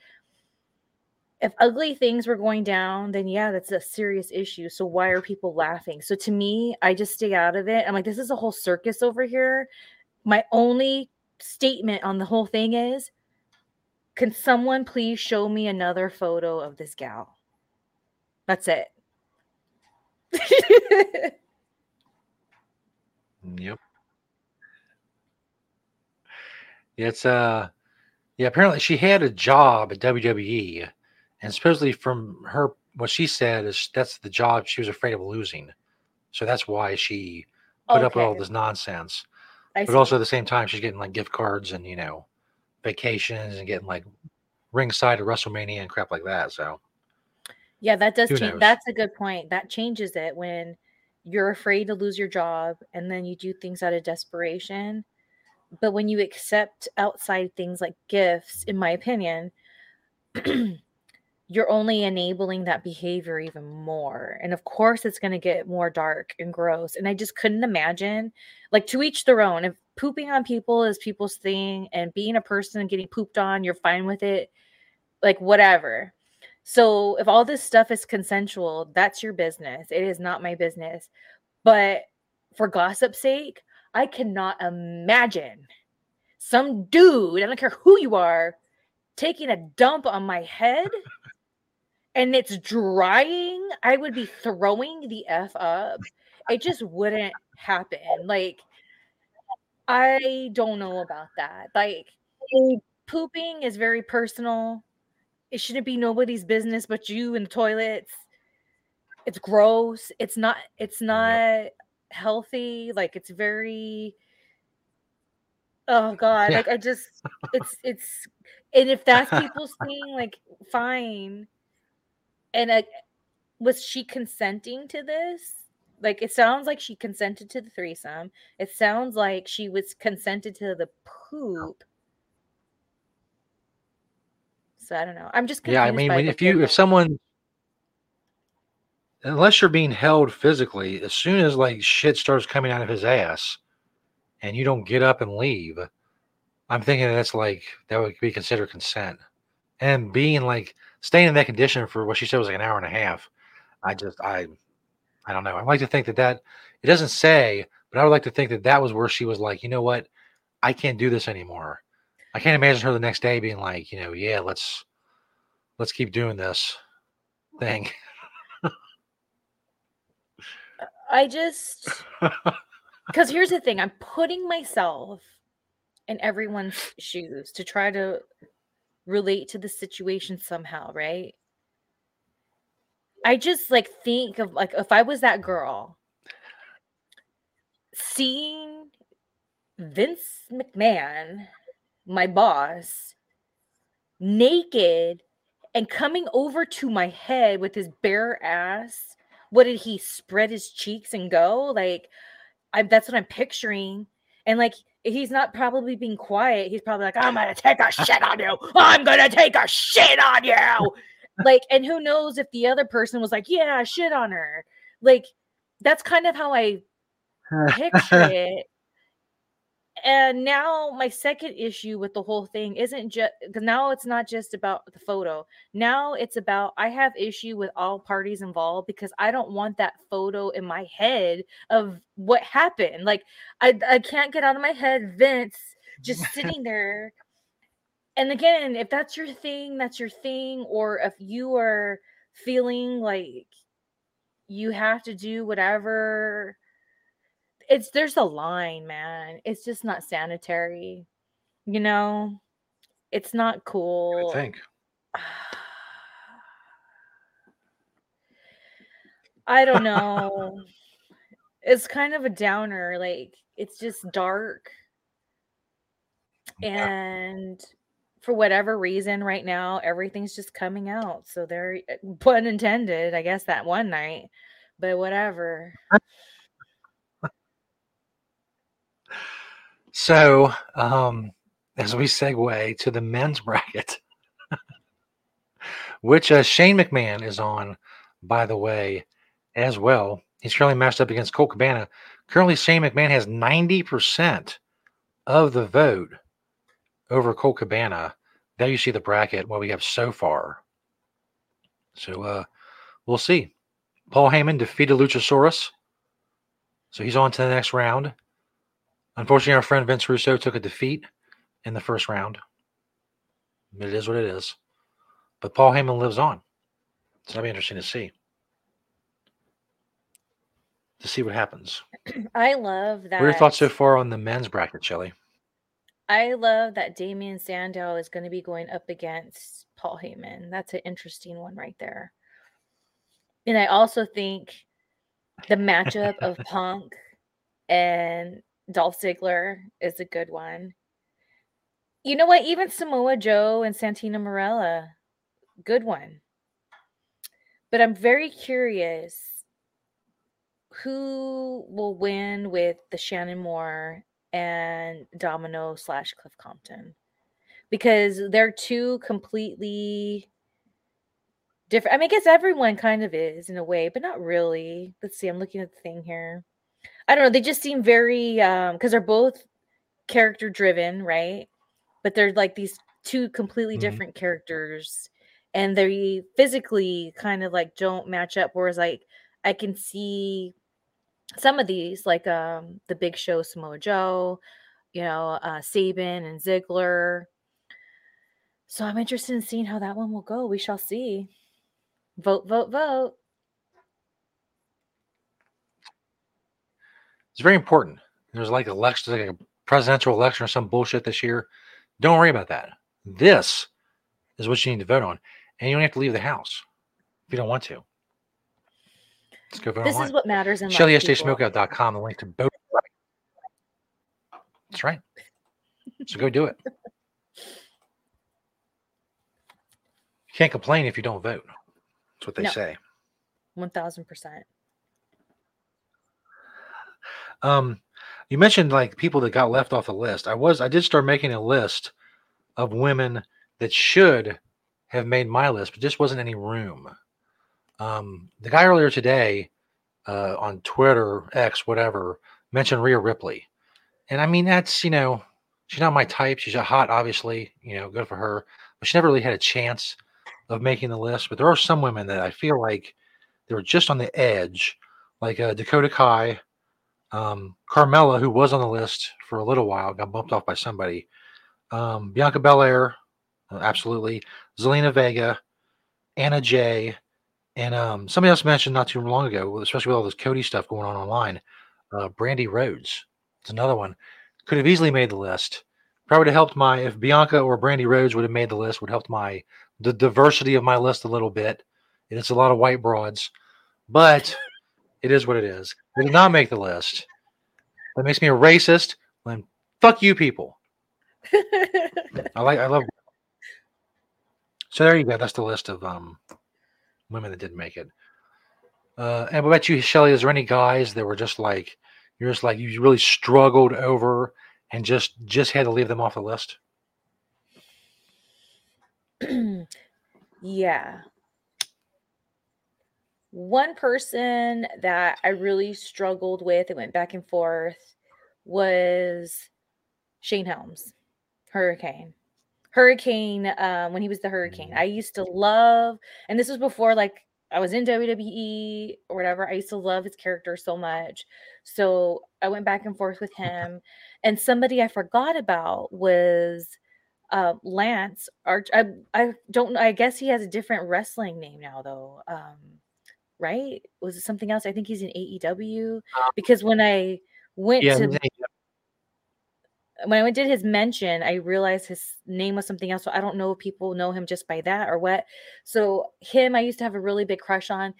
if ugly things were going down, then yeah, that's a serious issue. So why are people laughing? So to me, I just stay out of it. I'm like, this is a whole circus over here. My only statement on the whole thing is, can someone please show me another photo of this gal? That's it. Yep. It's yeah, apparently she had a job at WWE, and supposedly from her, what she said is that's the job she was afraid of losing, so that's why she put up with all this nonsense. But also at the same time, she's getting like gift cards and, you know, vacations and getting like ringside to WrestleMania and crap like that. So yeah, that does change. That's a good point. That changes it when you're afraid to lose your job and then you do things out of desperation. But when you accept outside things like gifts, in my opinion, you're only enabling that behavior even more. And of course, it's going to get more dark and gross. And I just couldn't imagine, like, to each their own. If pooping on people is people's thing and being a person and getting pooped on, you're fine with it, like, whatever. So if all this stuff is consensual, that's your business. It is not my business. But for gossip's sake, I cannot imagine some dude, I don't care who you are, taking a dump on my head and it's drying. I would be throwing the F up. It just wouldn't happen. Like, I don't know about that. Like, pooping is very personal. It shouldn't be nobody's business but you in the toilets. It's gross. It's not healthy. Like, it's very, oh God. Yeah. Like, I just, it's, and if that's people's thing, like, fine. And was she consenting to this? Like, it sounds like she consented to the threesome. It sounds like she was consented to the poop. So I don't know. I'm just confused. Yeah, I mean, if someone, unless you're being held physically, as soon as like shit starts coming out of his ass, and you don't get up and leave, I'm thinking that's like that would be considered consent. And being like staying in that condition for what she said was like an hour and a half, I don't know. I'd like to think that it doesn't say, but I would like to think that was where she was like, you know what? I can't do this anymore. I can't imagine her the next day being like, you know, yeah, let's keep doing this thing. I just, because here's the thing. I'm putting myself in everyone's shoes to try to relate to the situation somehow, right? I just like think of like if I was that girl seeing Vince McMahon, my boss, naked and coming over to my head with his bare ass. What did he spread his cheeks and go? Like, that's what I'm picturing. And like, he's not probably being quiet. He's probably like, I'm going to take a shit on you. I'm going to take a shit on you. Like, and who knows if the other person was like, yeah, shit on her. Like, that's kind of how I picture it. And now my second issue with the whole thing isn't just, because now it's not just about the photo. Now it's about, I have issue with all parties involved because I don't want that photo in my head of what happened. Like, I can't get out of my head Vince just sitting there. And again, if that's your thing, that's your thing. Or if you are feeling like you have to do whatever, there's a line, man. It's just not sanitary. You know, it's not cool. I think. I don't know. It's kind of a downer. Like, it's just dark. Yeah. And for whatever reason, right now, everything's just coming out. So they're, pun intended, I guess, that one night. But whatever. So, as we segue to the men's bracket, which Shane McMahon is on, by the way, as well. He's currently matched up against Colt Cabana. Currently, Shane McMahon has 90% of the vote over Colt Cabana. There you see the bracket, what we have so far. So, we'll see. Paul Heyman defeated Luchasaurus. So, he's on to the next round. Unfortunately, our friend Vince Russo took a defeat in the first round. It is what it is. But Paul Heyman lives on. So that'll be interesting to see. To see what happens. I love that. What are your thoughts so far on the men's bracket, Shelly? I love that Damian Sandow is going to be going up against Paul Heyman. That's an interesting one right there. And I also think the matchup of Punk and Dolph Ziggler is a good one. You know what? Even Samoa Joe and Santina Morella, good one. But I'm very curious who will win with the Shannon Moore and Domino / Cliff Compton, because they're two completely different. I mean, I guess everyone kind of is in a way, but not really. Let's see. I'm looking at the thing here. I don't know. They just seem very, because they're both character driven, right? But they're like these two completely different characters, and they physically kind of like don't match up. Whereas, like, I can see some of these, like the Big Show, Samoa Joe, you know, Sabin and Ziggler. So I'm interested in seeing how that one will go. We shall see. Vote, vote, vote. It's very important. There's like election, like presidential election or some bullshit this year, don't worry about that. This is what you need to vote on. And you don't have to leave the house if you don't want to. Let's go vote online. This is what matters in life. ShellySJSmokeOut.com, the link to vote. That's right. So go do it. You can't complain if you don't vote. That's what they say. 1,000%. You mentioned like people that got left off the list. I did start making a list of women that should have made my list, but just wasn't any room. The guy earlier today on Twitter, X, whatever, mentioned Rhea Ripley. And I mean, that's, she's not my type. She's hot, obviously, good for her. But she never really had a chance of making the list. But there are some women that I feel like they were just on the edge, like Dakota Kai, Carmella, who was on the list for a little while, got bumped off by somebody. Bianca Belair, absolutely. Zelina Vega, Anna Jay, and somebody else mentioned not too long ago, especially with all this Cody stuff going on online, Brandi Rhodes. It's another one. Could have easily made the list. Probably would have helped if Bianca or Brandi Rhodes would have made the list, would have helped the diversity of my list a little bit. And it's a lot of white broads, but it is what it is. They did not make the list. That makes me a racist. Then fuck you people. I love. So there you go. That's the list of women that didn't make it. And what about you, Shelly? Is there any guys that were just like, you're just like, you really struggled over and just had to leave them off the list? Yeah. One person that I really struggled with, it went back and forth, was Shane Helms, Hurricane. When he was the Hurricane. I used to love, and this was before like I was in WWE or whatever. I used to love his character so much. So I went back and forth with him. And somebody I forgot about was Lance. I don't know. I guess he has a different wrestling name now, though. Right? Was it something else? I think he's in AEW. Because when I went did his mention, I realized his name was something else. So I don't know if people know him just by that or what. So him, I used to have a really big crush on.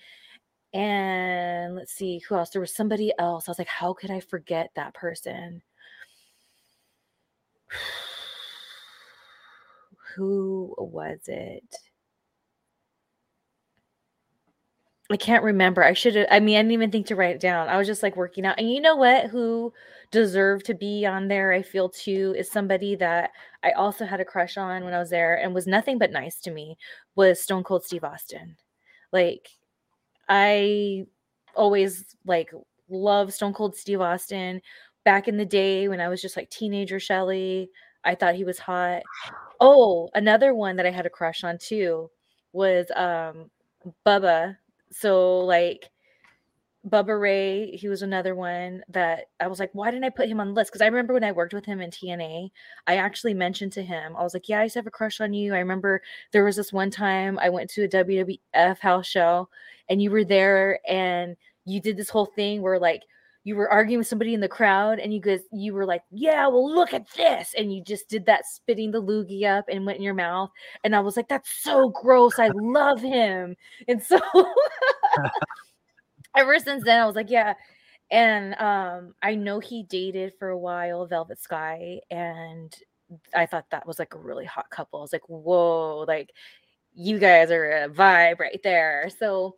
And let's see who else. There was somebody else. I was like, how could I forget that person? Who was it? I can't remember. I didn't even think to write it down. I was just like working out. And you know what? Who deserved to be on there, I feel too, is somebody that I also had a crush on when I was there and was nothing but nice to me, was Stone Cold Steve Austin. Like, I always like love Stone Cold Steve Austin. Back in the day when I was just like teenager Shelly, I thought he was hot. Oh, another one that I had a crush on too was Bubba. So like Bubba Ray, he was another one that I was like, why didn't I put him on the list? Because I remember when I worked with him in TNA, I actually mentioned to him, I was like, yeah, I used to have a crush on you. I remember there was this one time I went to a WWF house show and you were there and you did this whole thing where like you were arguing with somebody in the crowd and you were like, yeah, well, look at this. And you just did that, spitting the loogie up and went in your mouth. And I was like, that's so gross. I love him. And so ever since then, I was like, yeah. And I know he dated for a while Velvet Sky. And I thought that was like a really hot couple. I was like, whoa, like you guys are a vibe right there. So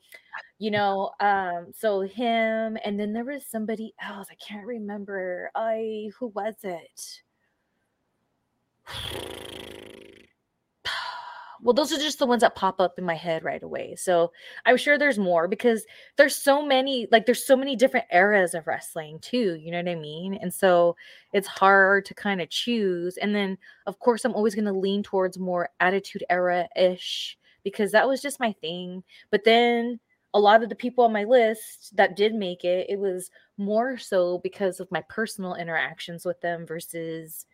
so him, and then there was somebody else. I can't remember. Who was it? Well, those are just the ones that pop up in my head right away. So I'm sure there's more because there's so many different eras of wrestling too. You know what I mean? And so it's hard to kind of choose. And then of course I'm always going to lean towards more Attitude Era-ish because that was just my thing. But then a lot of the people on my list that did make it, it was more so because of my personal interactions with them versus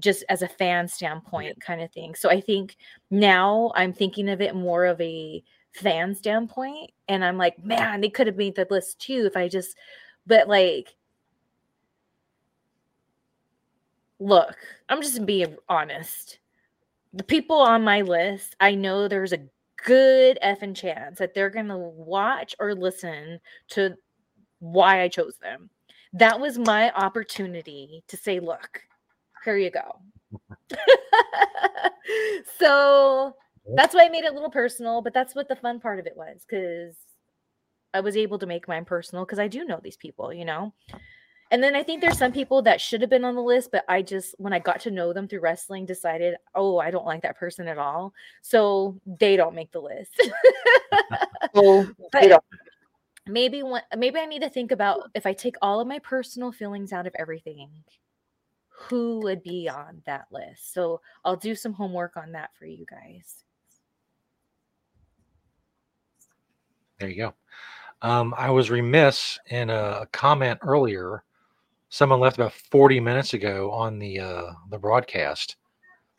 just as a fan standpoint kind of thing. So I think now I'm thinking of it more of a fan standpoint. And I'm like, man, they could have made the list too. If I just, but like, look, I'm just being honest. The people on my list, I know there's a good effing chance that they're going to watch or listen to why I chose them. That was my opportunity to say, look, here you go. So that's why I made it a little personal, but that's what the fun part of it was, because I was able to make mine personal because I do know these people, you know? And then I think there's some people that should have been on the list, but I just, when I got to know them through wrestling, decided, oh, I don't like that person at all. So they don't make the list. But maybe I need to think about, if I take all of my personal feelings out of everything, who would be on that list? So I'll do some homework on that for you guys. There you go. I was remiss in a comment earlier. Someone left about 40 minutes ago on the broadcast.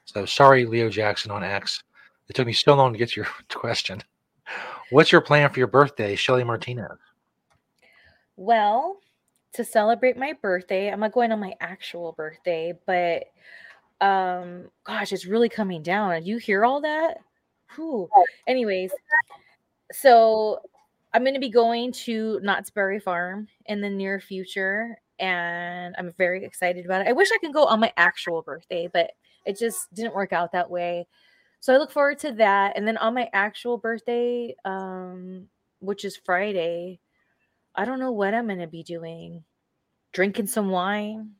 So sorry, Leo Jackson on X. It took me so long to get to your question. What's your plan for your birthday, Shelly Martinez? Well, to celebrate my birthday, I'm not going on my actual birthday, but gosh, it's really coming down. You hear all that? Whew. Anyways, so I'm going to be going to Knott's Berry Farm in the near future, and I'm very excited about it. I wish I could go on my actual birthday, but it just didn't work out that way. So I look forward to that. And then on my actual birthday, which is Friday, I don't know what I'm going to be doing. Drinking some wine,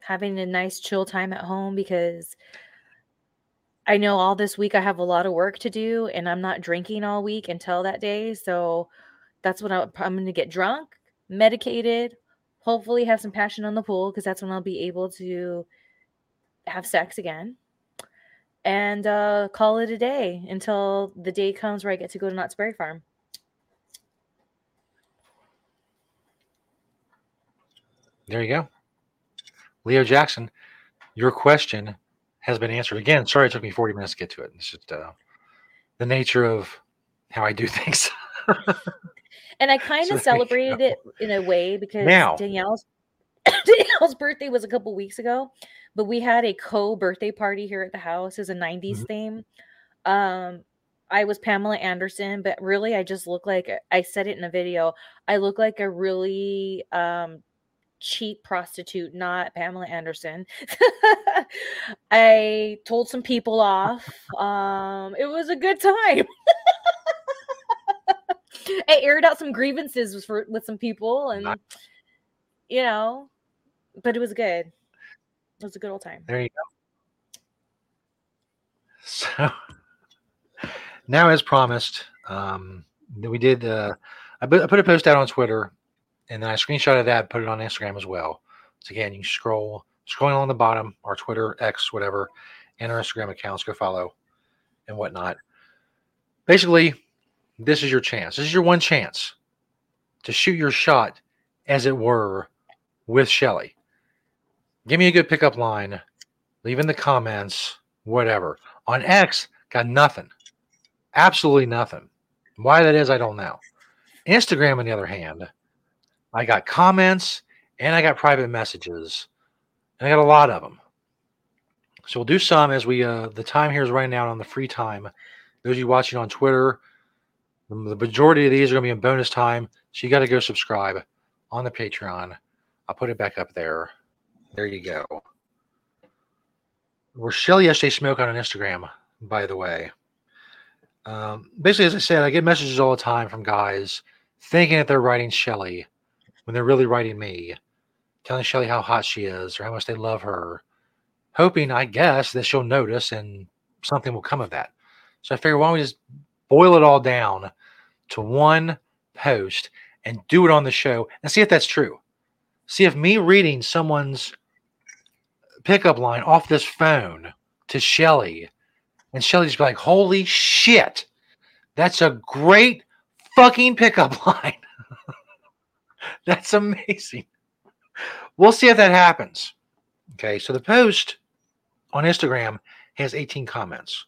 having a nice chill time at home, because I know all this week I have a lot of work to do, and I'm not drinking all week until that day. So that's when I'm going to get drunk, medicated, hopefully have some passion on the pool, because that's when I'll be able to have sex again. And call it a day until the day comes where I get to go to Knott's Berry Farm. There you go. Leo Jackson, your question has been answered. Again, sorry it took me 40 minutes to get to it. It's just the nature of how I do things. And I kind of celebrated it in a way, because now, Danielle's birthday was a couple weeks ago. But we had a co-birthday party here at the house. It was a 90s theme. I was Pamela Anderson, but really I just look like, I said it in a video, I look like a really cheap prostitute, not Pamela Anderson. I told some people off. It was a good time. I aired out some grievances with some people, and nice. You know, but it was good. It was a good old time. There you go. So now, as promised, we did. I put a post out on Twitter, and then I screenshotted that, and put it on Instagram as well. So again, you scrolling along the bottom, our Twitter, X, whatever, and our Instagram accounts. Go follow and whatnot. Basically, this is your chance. This is your one chance to shoot your shot, as it were, with Shelly. Give me a good pickup line. Leave in the comments, whatever. On X, got nothing. Absolutely nothing. Why that is, I don't know. Instagram, on the other hand, I got comments and I got private messages. And I got a lot of them. So we'll do some as we, the time here is running out on the free time. Those of you watching on Twitter, the majority of these are going to be in bonus time. So you got to go subscribe on the Patreon. I'll put it back up there. There you go. We're ShellySJSmokeOut on Instagram, by the way. Basically, as I said, I get messages all the time from guys thinking that they're writing Shelly when they're really writing me, telling Shelly how hot she is or how much they love her, hoping, I guess, that she'll notice and something will come of that. So I figure, why don't we just boil it all down to one post and do it on the show and see if that's true. See if me reading someone's pickup line off this phone to Shelly, and Shelly's like, holy shit, that's a great fucking pickup line. That's amazing. We'll see if that happens. Okay, so the post on Instagram has 18 comments.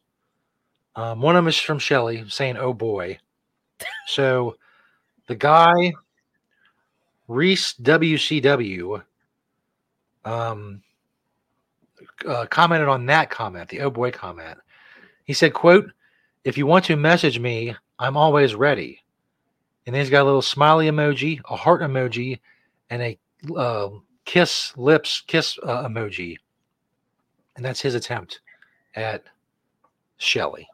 One of them is from Shelly saying, oh boy. So the guy, Reese WCW, commented on that comment, the oh boy comment. He said, quote, if you want to message me, I'm always ready. And then he's got a little smiley emoji, a heart emoji, and a kiss emoji. And that's his attempt at Shelly.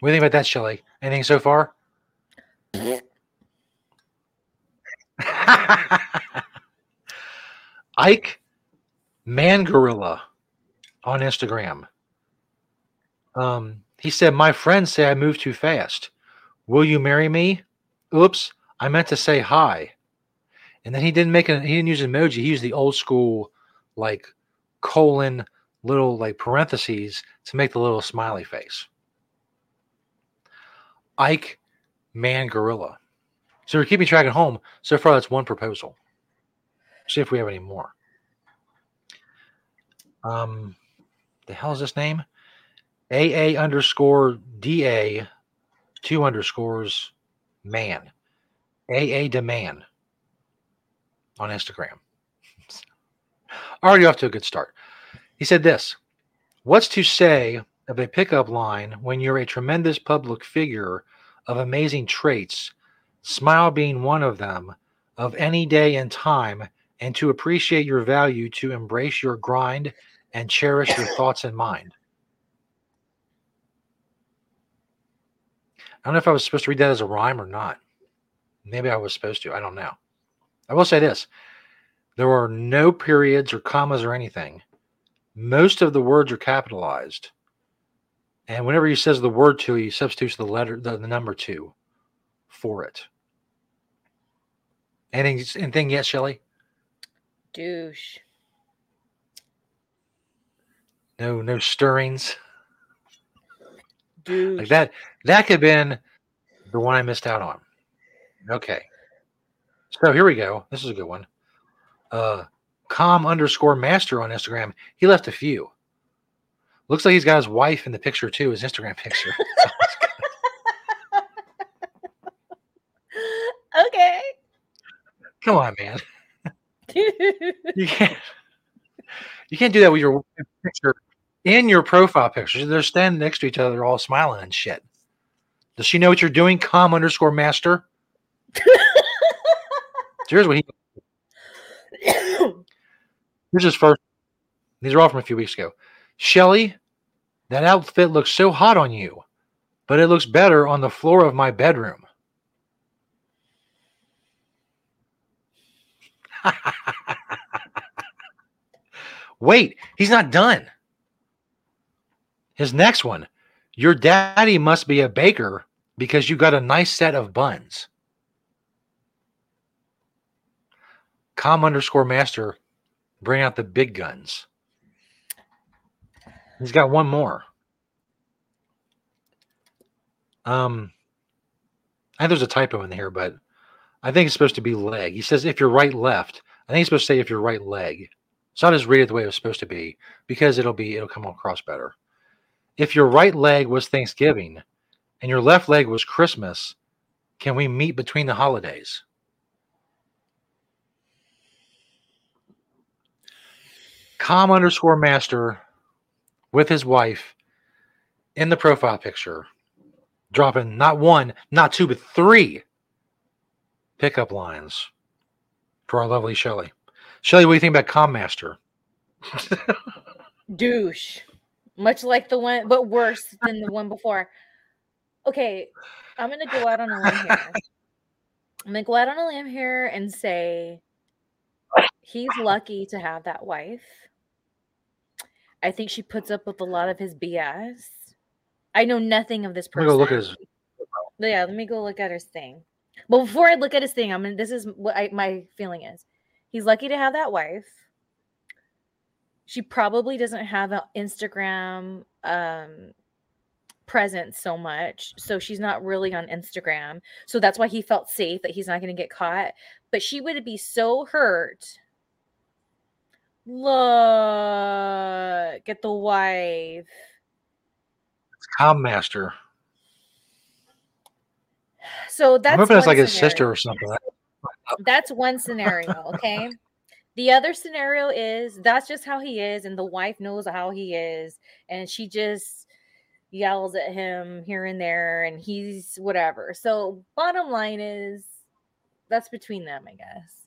What do you think about that, Shelly? Anything so far? Ike Man Gorilla on Instagram. He said, my friends say I move too fast. Will you marry me? Oops, I meant to say hi. And then he didn't use an emoji. He used the old school, like, colon, little, like, parentheses to make the little smiley face. Ike Man Gorilla. So we're keeping track at home. So far, that's one proposal. See if we have any more. The hell is this name? AA_DA 2_ man. AA Demand on Instagram. Already off to a good start. He said this. What's to say of a pickup line when you're a tremendous public figure of amazing traits, smile being one of them, of any day and time, and to appreciate your value, to embrace your grind, and cherish your thoughts in mind. I don't know if I was supposed to read that as a rhyme or not. Maybe I was supposed to. I don't know. I will say this. There are no periods or commas or anything. Most of the words are capitalized. And whenever he says the word to, he substitutes the letter, the number 2 for it. Anything yet, Shelly? Douche. No stirrings. Douche. Like that. That could have been the one I missed out on. Okay. So here we go. This is a good one. Com_master on Instagram. He left a few. Looks like he's got his wife in the picture too, his Instagram picture. Okay. Come on, man. You can't do that with your picture in your profile pictures. They're standing next to each other, all smiling and shit. Does she know what you're doing? Com_master. Here's what here's his first. These are all from a few weeks ago. Shelly, that outfit looks so hot on you, but it looks better on the floor of my bedroom. Wait, he's not done. His next one. Your daddy must be a baker because you got a nice set of buns. Com_master, bring out the big guns. He's got one more. I think there's a typo in here, but I think it's supposed to be leg. He says, if you're right, left. I think he's supposed to say, if you're right, leg. So I'll just read it the way it was supposed to be because it'll come across better. If your right leg was Thanksgiving and your left leg was Christmas, can we meet between the holidays? Com_master with his wife in the profile picture, dropping not one, not two, but 3 pickup lines for our lovely Shelly. Shelly, what do you think about Com_master? Douche. Much like the one, but worse than the one before. Okay, I'm going to go out on a limb here. I'm going to go out on a limb here and say he's lucky to have that wife. I think she puts up with a lot of his BS. I know nothing of this person. Let me go look at his. Yeah, let me go look at his thing. But before I look at his thing, this is what my feeling is. He's lucky to have that wife. She probably doesn't have an Instagram presence so much. So she's not really on Instagram. So that's why he felt safe that he's not going to get caught. But she would be so hurt. Look at the wife. It's Com_master. So that's. I'm hoping it's like his sister or something. That's one scenario, okay? The other scenario is that's just how he is, and the wife knows how he is, and she just yells at him here and there, and he's whatever. So bottom line is that's between them, I guess.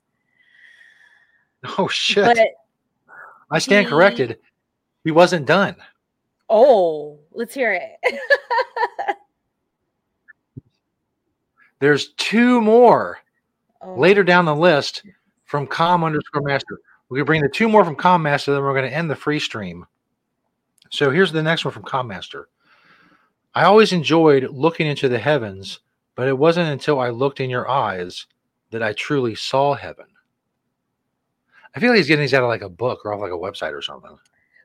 Oh, shit. But I stand corrected. He wasn't done. Oh, let's hear it. There's two more later down the list from com_master. We're going to bring the two more from com master, then we're going to end the free stream. So here's the next one from com master. I always enjoyed looking into the heavens, but it wasn't until I looked in your eyes that I truly saw heaven. I feel like he's getting these out of like a book or off like a website or something.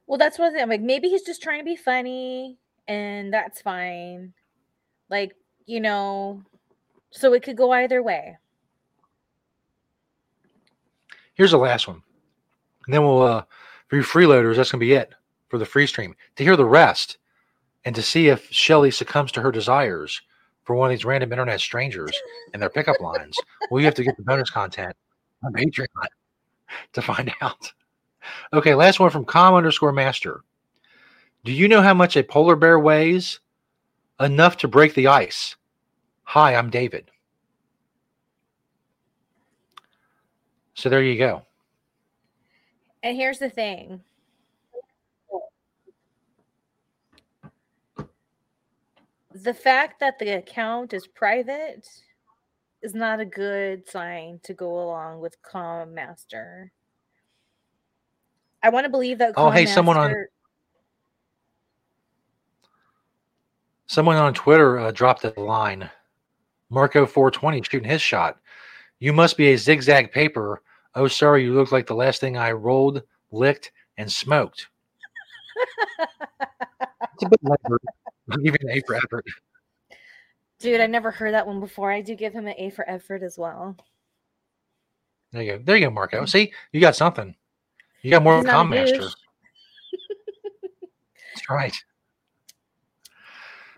Well, that's one thing. I'm like, maybe he's just trying to be funny, and that's fine. Like, you know, so it could go either way. Here's the last one. And then we'll, for you freeloaders, that's going to be it for the free stream. To hear the rest and to see if Shelly succumbs to her desires for one of these random internet strangers and their pickup lines, well, you have to get the bonus content on Patreon to find out. Okay, last one from com_master. Do you know how much a polar bear weighs? Enough to break the ice. Hi, I'm David. So there you go. And here's the thing. The fact that the account is private is not a good sign to go along with Com Master. I want to believe that. Oh, hey, someone on Twitter dropped a line. Marco 420 shooting his shot. You must be a zigzag paper. Oh, sorry, you look like the last thing I rolled, licked, and smoked. It's a bit labor. I'll give you an A for effort. Dude, I never heard that one before. I do give him an A for effort as well. There you go. There you go, Marco. See, you got something. You got more of a Com Master. That's right.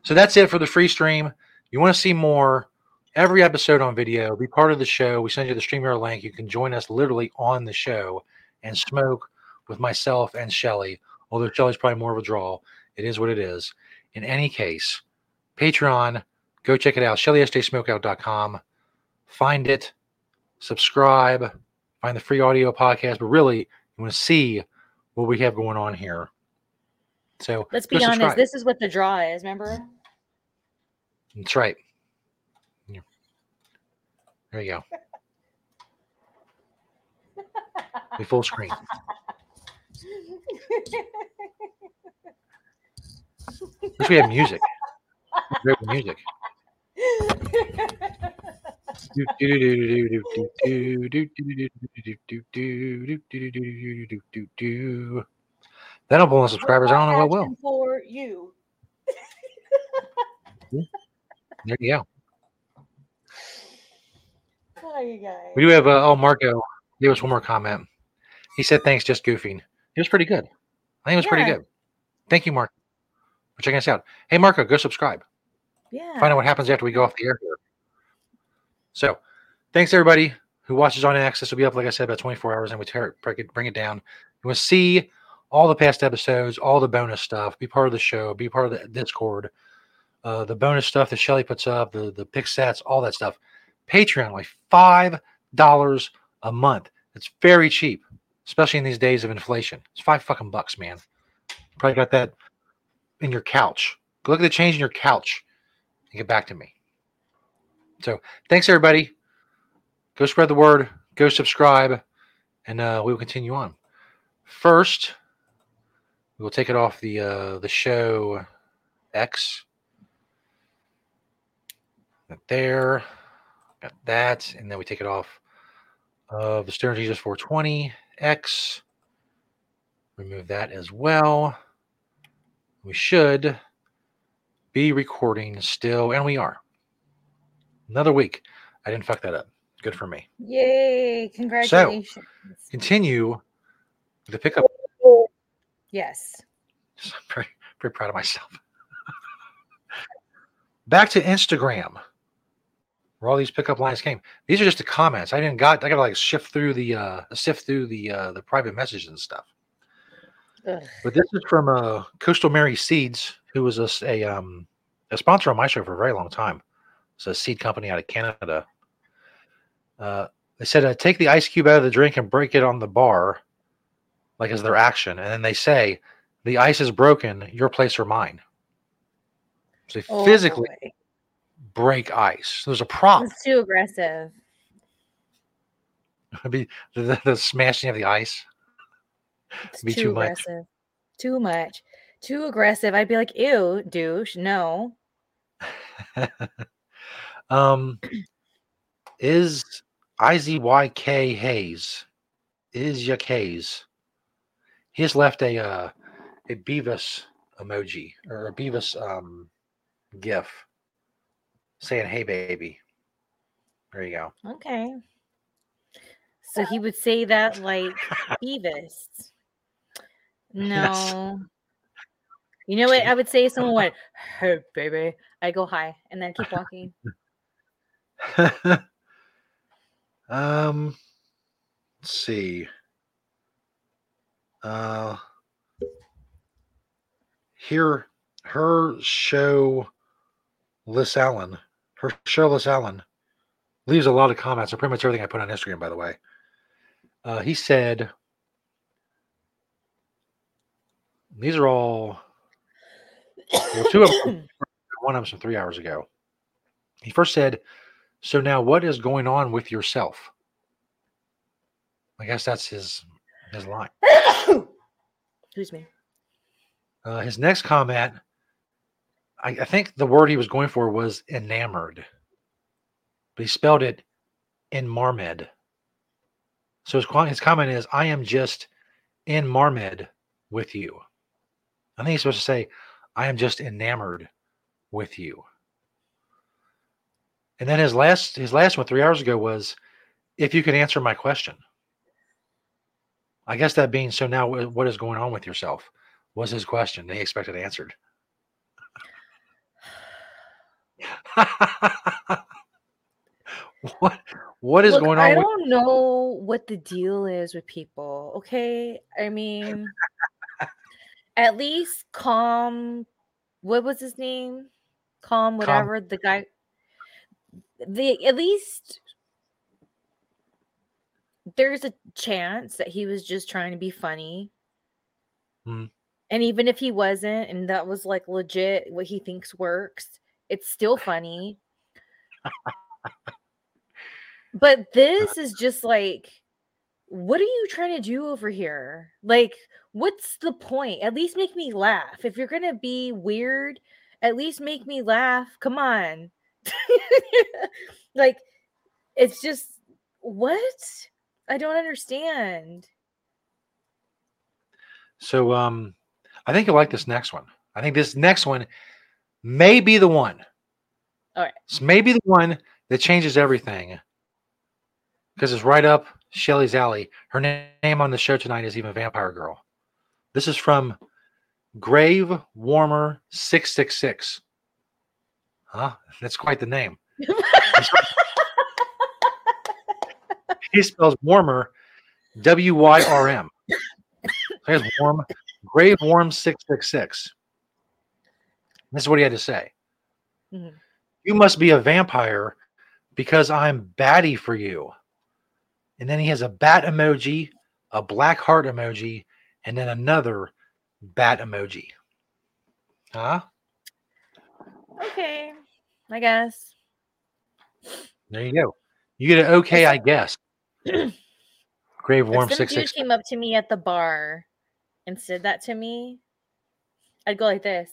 So that's it for the free stream. You want to see more? Every episode on video, be part of the show. We send you the StreamYard link. You can join us literally on the show and smoke with myself and Shelly, although Shelly's probably more of a draw. It is what it is. In any case, Patreon, go check it out. ShellySJSmokeOut.com. Find it. Subscribe. Find the free audio podcast. But really, you want to see what we have going on here. So let's be honest. This is what the draw is, remember? That's right. There you go. Be full screen. At least we have music. Great music. That'll pull on subscribers. I don't know what will. For you. There you go. You guys. We do have Marco gave us one more comment. He said thanks, just goofing. It was pretty good. I think it was pretty good. Thank you, Mark, for checking us out. Hey, Marco, go subscribe. Yeah. Find out what happens after we go off the air here. So, thanks everybody who watches on X. This will be up, like I said, about 24 hours, and we bring it down. You will see all the past episodes, all the bonus stuff. Be part of the show. Be part of the Discord. The bonus stuff that Shelly puts up, the pick sets, all that stuff. Patreon, like $5 a month. It's very cheap, especially in these days of inflation. It's $5 fucking bucks, man. You probably got that in your couch. Go look at the change in your couch and get back to me. So thanks, everybody. Go spread the word. Go subscribe. And we will continue on. First, we will take it off the show X. Right there. Got that, and then we take it off of the Stoner Jesus 420 X. Remove that as well. We should be recording still, and we are. Another week. I didn't fuck that up. Good for me. Yay! Congratulations. So, continue the pickup. Yes. I'm very, very proud of myself. Back to Instagram. where all these pickup lines came. These are just the comments. I gotta like sift through the private messages and stuff. Ugh. But this is from Coastal Mary Seeds, who was a sponsor on my show for a very long time. It's a seed company out of Canada. They said, take the ice cube out of the drink and break it on the bar, like as their action. And then they say, the ice is broken, your place or mine. So they physically break ice. There's a prop. It's too aggressive. The smashing of the ice. It's be too aggressive. Much. Too much. Too aggressive. I'd be like, ew, douche. No. Is IZYK Hayes? Is Yuck Hayes? He has left a Beavis emoji or a Beavis gif saying, "Hey, baby." There you go. Okay. So he would say that like Beavis. No. Yes. You know what I would say? Someone went, "Hey, baby." I go, "Hi," and then keep walking. Let's see. Here, her show, Liz Allen, leaves a lot of comments on pretty much everything I put on Instagram, by the way. He said, these are all, well, two of them, one of them's from 3 hours ago. He first said, so now what is going on with yourself? I guess that's his line. Excuse me. His next comment, I think the word he was going for was enamored. But he spelled it in marmed. So his comment is, I am just in marmed with you. I think he's supposed to say, I am just enamored with you. And then his last one 3 hours ago was, if you could answer my question. I guess that being, so now what is going on with yourself was his question. They expected answered. What is going on? I don't know what the deal is with people. Okay. I mean, at least Calm. What was his name? Calm, whatever Calm. The guy. At least there's a chance that he was just trying to be funny. Mm. And even if he wasn't, and that was like legit what he thinks works, it's still funny. But this is just like, what are you trying to do over here? Like, what's the point? At least make me laugh. If you're going to be weird, at least make me laugh. Come on. Like, it's just, what? I don't understand. So I think you'll like this next one. I think this next one may be the one. All right. It's maybe the one that changes everything. Because it's right up Shelly's alley. Her name on the show tonight is even Vampire Girl. This is from Grave Warmer 666. Huh? That's quite the name. He spells warmer, W-Y-R-M. There's warm, Grave Warm 666. This is what he had to say. Mm-hmm. You must be a vampire because I'm batty for you. And then he has a bat emoji, a black heart emoji, and then another bat emoji. Huh? Okay, I guess. There you go. You get an okay, I guess. Grave Warm 666. If you came up to me at the bar and said that to me, I'd go like this.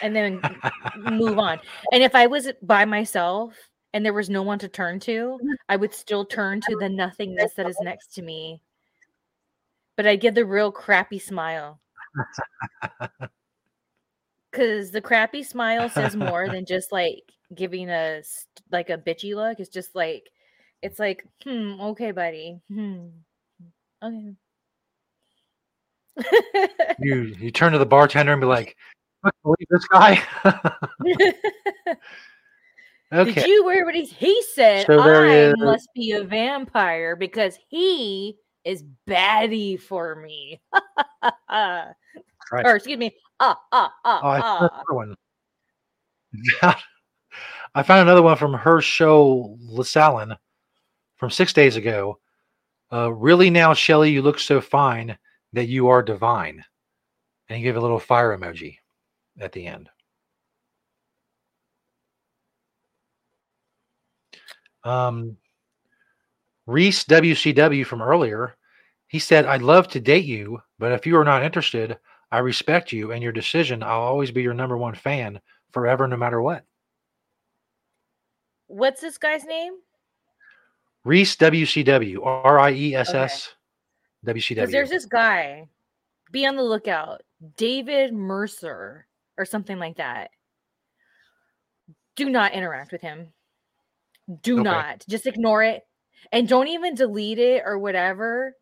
And then move on. And if I was by myself and there was no one to turn to, I would still turn to the nothingness that is next to me. But I'd give the real crappy smile. Because the crappy smile says more than just like giving a like a bitchy look. It's just like, it's like, okay, buddy. Okay. you turn to the bartender and be like, "Can you believe this guy?" Okay. Did you hear what he said? So I must be a vampire because he is baddie for me. Or excuse me. I found another one from her show, LaSallen, from 6 days ago. Really now, Shelly, you look so fine that you are divine. And you give a little fire emoji at the end. Reese WCW from earlier, he said, I'd love to date you, but if you are not interested, I respect you and your decision. I'll always be your number one fan forever, no matter what. What's this guy's name? Reese WCW, R-I-E-S-S WCW. Because there's this guy, be on the lookout, David Mercer or something like that. Do not interact with him. Do not. Just ignore it. And don't even delete it or whatever,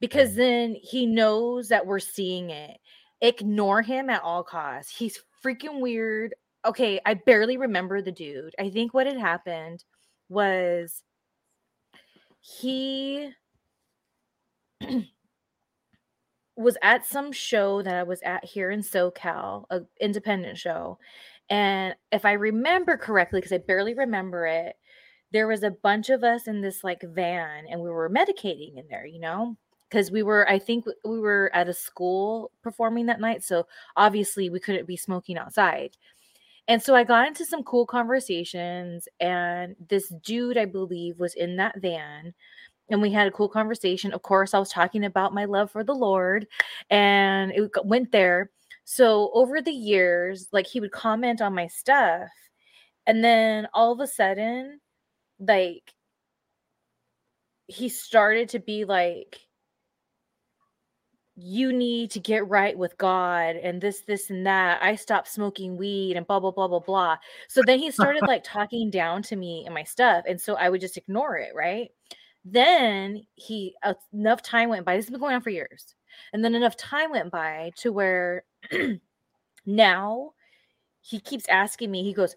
because then he knows that we're seeing it. Ignore him at all costs. He's freaking weird. Okay, I barely remember the dude. I think what had happened was he was at some show that I was at here in SoCal, an independent show. And if I remember correctly, because I barely remember it, there was a bunch of us in this like van and we were medicating in there, you know, because I think we were at a school performing that night. So obviously we couldn't be smoking outside. And so I got into some cool conversations and this dude, I believe, was in that van and we had a cool conversation. Of course, I was talking about my love for the Lord and it went there. So over the years, like he would comment on my stuff and then all of a sudden, like he started to be like, you need to get right with God and this and that. I stopped smoking weed and blah, blah, blah, blah, blah. So then he started like talking down to me and my stuff. And so I would just ignore it. Right. Then enough time went by. This has been going on for years. And then enough time went by to where now he keeps asking me, he goes,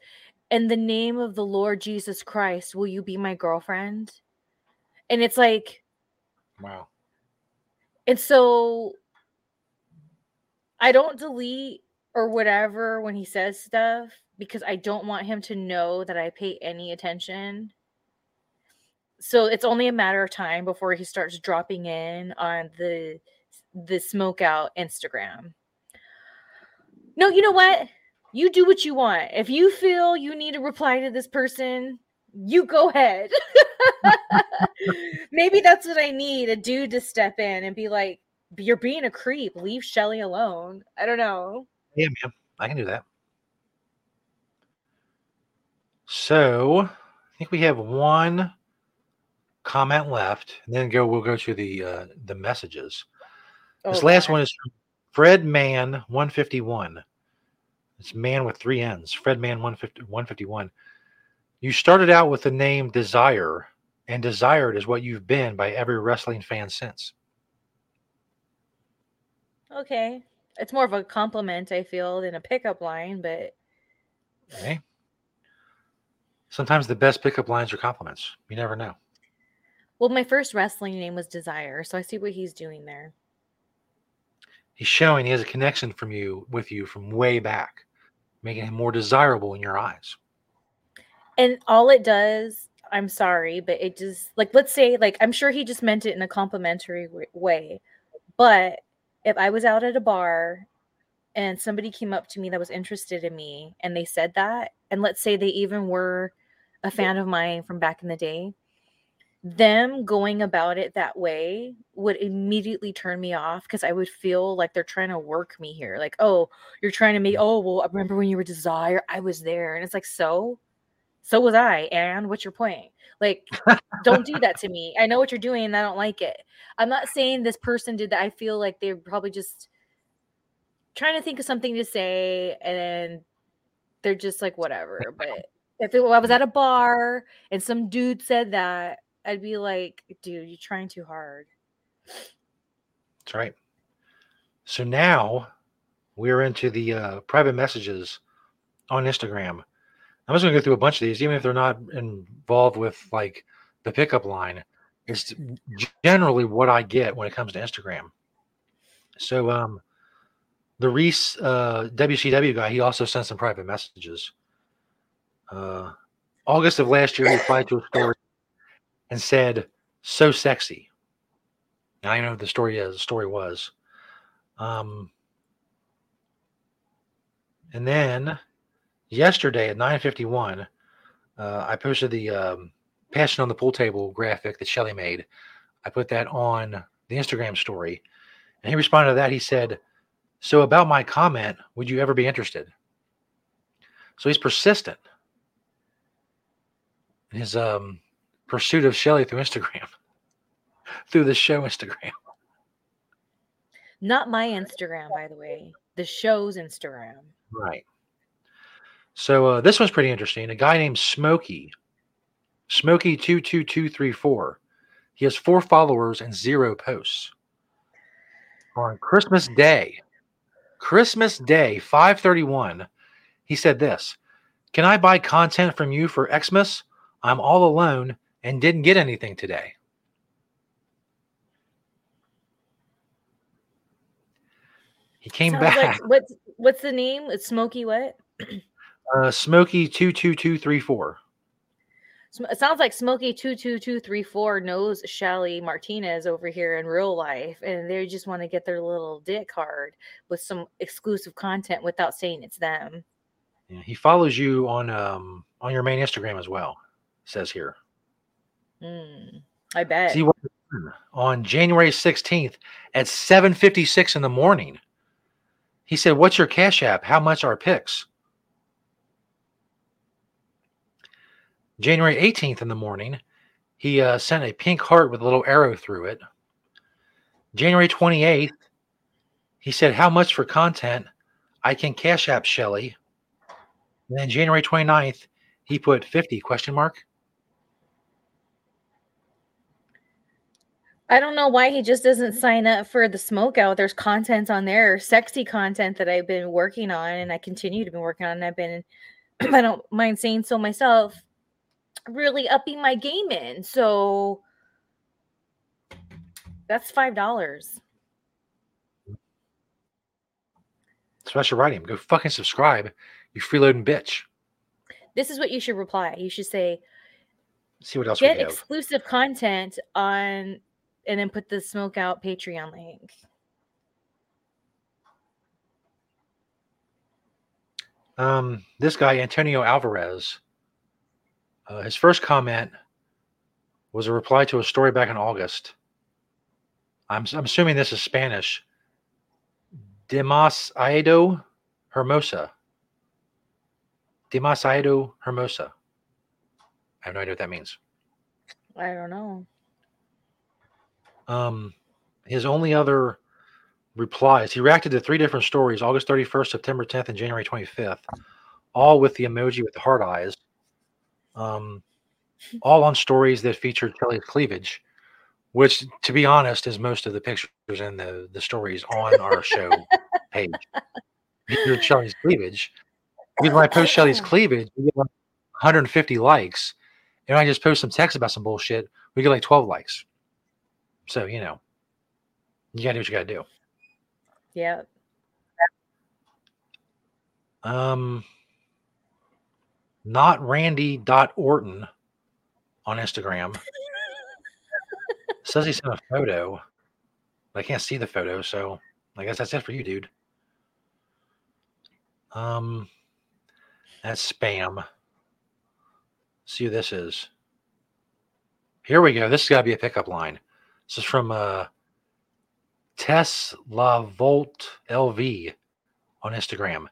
in the name of the Lord Jesus Christ, will you be my girlfriend? And it's like, wow. And so I don't delete or whatever when he says stuff because I don't want him to know that I pay any attention. So it's only a matter of time before he starts dropping in on the Smoke Out Instagram. No, you know what? You do what you want. If you feel you need to reply to this person, you go ahead. Maybe that's what I need, a dude to step in and be like, you're being a creep. Leave Shelly alone. I don't know. Yeah, ma'am. I can do that. So I think we have one comment left, and then we'll go to the messages. This last one is from Fred Mann 151. It's man with three N's. Fred Mann 151. You started out with the name Desire, and desired is what you've been by every wrestling fan since. Okay. It's more of a compliment, I feel, than a pickup line, but... Okay. Sometimes the best pickup lines are compliments. You never know. Well, my first wrestling name was Desire, so I see what he's doing there. He's showing he has a connection with you from way back, making him more desirable in your eyes. And all it does, I'm sorry, but it just, like, let's say, like, I'm sure he just meant it in a complimentary way. But if I was out at a bar and somebody came up to me that was interested in me and they said that, and let's say they even were a fan of mine from back in the day, them going about it that way would immediately turn me off because I would feel like they're trying to work me here. Like, oh, you're trying to make, oh, well, I remember when you were Desire, I was there. And it's like, so was I, and what's your point? Like, don't do that to me. I know what you're doing, and I don't like it. I'm not saying this person did that. I feel like they're probably just trying to think of something to say, and they're just like, whatever. But if I was at a bar and some dude said that, I'd be like, dude, you're trying too hard. That's right. So now we're into the private messages on Instagram. I'm just going to go through a bunch of these, even if they're not involved with like the pickup line. It's generally what I get when it comes to Instagram. So the Reese WCW guy, he also sent some private messages. August of last year, he replied to a story and said, "So sexy." Now I know what the story is. The story was. And then yesterday at 9:51, I posted the passion on the pool table graphic that Shelly made. I put that on the Instagram story, and he responded to that. He said, "So about my comment, would you ever be interested?" So he's persistent in his pursuit of Shelly through Instagram, through the show Instagram. Not my Instagram, by the way. The show's Instagram. Right. So this one's pretty interesting. A guy named Smokey, Smokey22234. He has 4 followers and 0 posts. On Christmas Day, 5/31, he said this: "Can I buy content from you for Xmas? I'm all alone and didn't get anything today." He came sounds back. Like, what's the name? It's Smokey what? Smokey22234. It sounds like Smokey22234 knows Shelly Martinez over here in real life, and they just want to get their little dick hard with some exclusive content without saying it's them. Yeah, he follows you on your main Instagram as well. Says here. I bet. See, on January 16th at 7:56 in the morning, he said, "What's your Cash App? How much are pics?" January 18th in the morning, he sent a pink heart with a little arrow through it. January 28th, he said, "How much for content? I can Cash App Shelly." And then January 29th, he put 50 question mark. I don't know why he just doesn't sign up for the smoke out. There's content on there, sexy content that I've been working on and I continue to be working on. And I've been, I don't mind saying so myself, really upping my game in. So that's $5. Special writing. Go fucking subscribe, you freeloading bitch. This is what you should reply. You should say, see what else get we have. Exclusive content on, and then put the smoke out Patreon link. This guy, Antonio Alvarez, his first comment was a reply to a story back in August. I'm assuming this is Spanish. Demasiado Hermosa. Demasiado Hermosa. I have no idea what that means. I don't know. His only other replies, he reacted to 3 different stories, August 31st, September 10th, and January 25th, all with the emoji with the heart eyes, all on stories that featured Kelly's cleavage, which, to be honest, is most of the pictures and the stories on our show page. Featured Shelly's cleavage. When I post Shelly's cleavage, we get like 150 likes, and when I just post some text about some bullshit, we get like 12 likes. So, you know, you got to do what you got to do. Yeah. Not Randy.Orton on Instagram. Says he sent a photo. I can't see the photo, so I guess that's it for you, dude. That's spam. Let's see who this is. Here we go. This has got to be a pickup line. This is from Tess LaVolt LV on Instagram.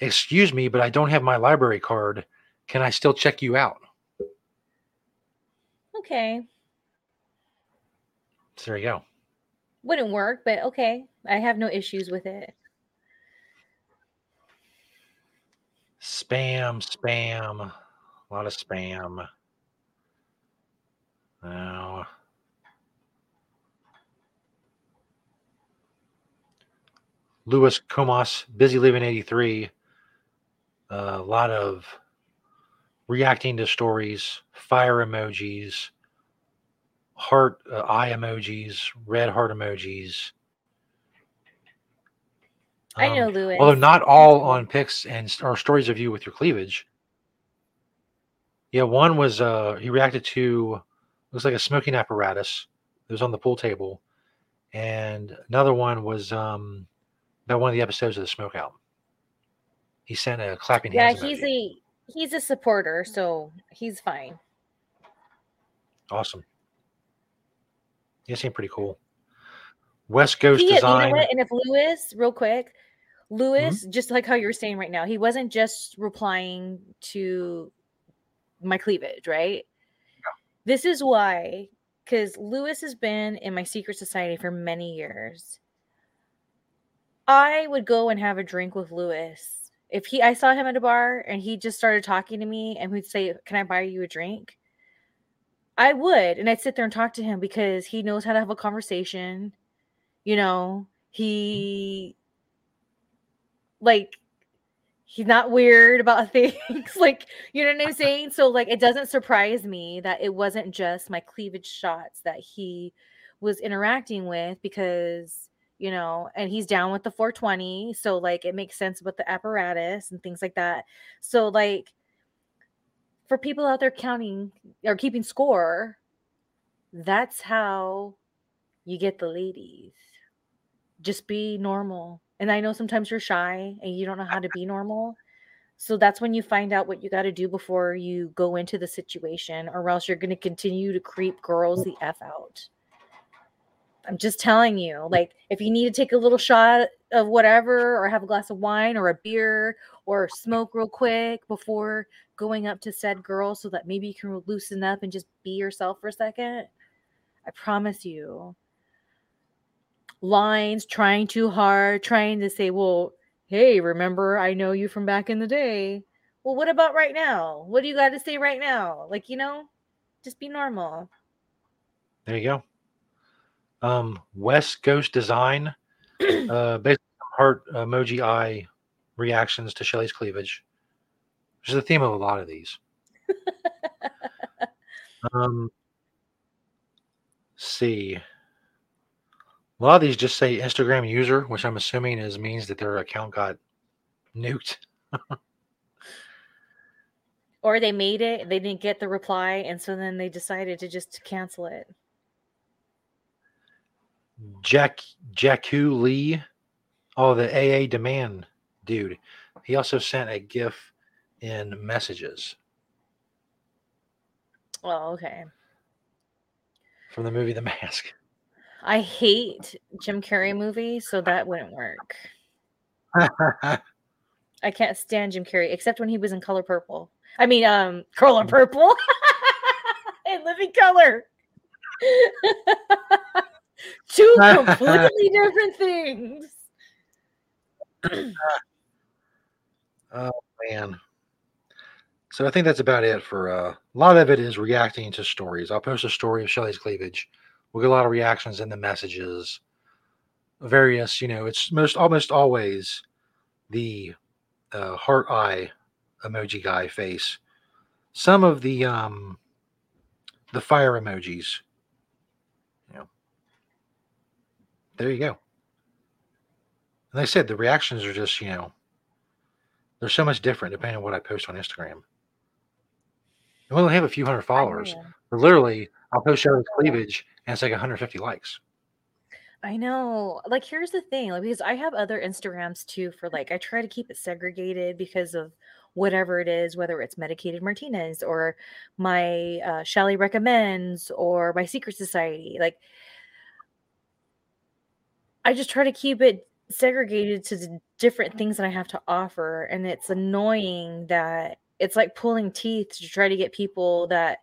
"Excuse me, but I don't have my library card. Can I still check you out?" Okay. So there you go. Wouldn't work, but okay. I have no issues with it. Spam. A lot of spam. No. Louis Comas, busy living 83. A lot of reacting to stories, fire emojis, heart eye emojis, red heart emojis. I know, Louis. Although not all on pics and or stories of you with your cleavage. Yeah, one was he reacted to, looks like a smoking apparatus that was on the pool table. And another one was about one of the episodes of the Smokeout. He sent a clapping hands. Yeah, he's a supporter, so he's fine. Awesome. He seemed pretty cool. West Coast Design. You know what? And if Louis, real quick, Louis, just like how you're saying right now, he wasn't just replying to my cleavage, right? Yeah. This is why, because Louis has been in my secret society for many years. I would go and have a drink with Louis. If I saw him at a bar and he just started talking to me and he'd say, "Can I buy you a drink?" I would. And I'd sit there and talk to him because he knows how to have a conversation. You know, he's not weird about things. Like, you know what I'm saying? So, like, it doesn't surprise me that it wasn't just my cleavage shots that he was interacting with because, you know, and he's down with the 420. So, like, it makes sense with the apparatus and things like that. So, like, for people out there counting or keeping score, that's how you get the ladies. Just be normal. And I know sometimes you're shy and you don't know how to be normal. So that's when you find out what you got to do before you go into the situation, or else you're going to continue to creep girls the F out. I'm just telling you, like, if you need to take a little shot of whatever, or have a glass of wine or a beer or smoke real quick before going up to said girl so that maybe you can loosen up and just be yourself for a second. I promise you. Lines, trying too hard, trying to say, well, hey, remember, I know you from back in the day. Well, what about right now? What do you got to say right now? Like, you know, just be normal. There you go. West Coast Design, basically heart emoji eye reactions to Shelly's cleavage, which is the theme of a lot of these. See. A lot of these just say Instagram user, which I'm assuming means that their account got nuked. Or they made it, they didn't get the reply, and so then they decided to just cancel it. Jaku Lee. Oh, the AA demand dude. He also sent a GIF in messages. Oh, okay. From the movie The Mask. I hate Jim Carrey movies, so that wouldn't work. I can't stand Jim Carrey, except when he was in Color Purple. I mean, Color Purple and Living Color. Two completely different things. Oh, man. So I think that's about it for a lot of it is reacting to stories. I'll post a story of Shelly's cleavage. We'll get a lot of reactions in the messages. Various, you know, it's almost always the heart eye emoji guy face. Some of the fire emojis. Yeah. There you go. And like I said, the reactions are just, you know, they're so much different depending on what I post on Instagram. And we only have a few hundred followers. Oh, yeah. But literally, I'll post Shelly's cleavage and it's like 150 likes. I know. Like, here's the thing. Like, because I have other Instagrams too for, like, I try to keep it segregated because of whatever it is, whether it's Medicated Martinez or my Shelly Recommends or my Secret Society. Like, I just try to keep it segregated to the different things that I have to offer. And it's annoying that it's like pulling teeth to try to get people that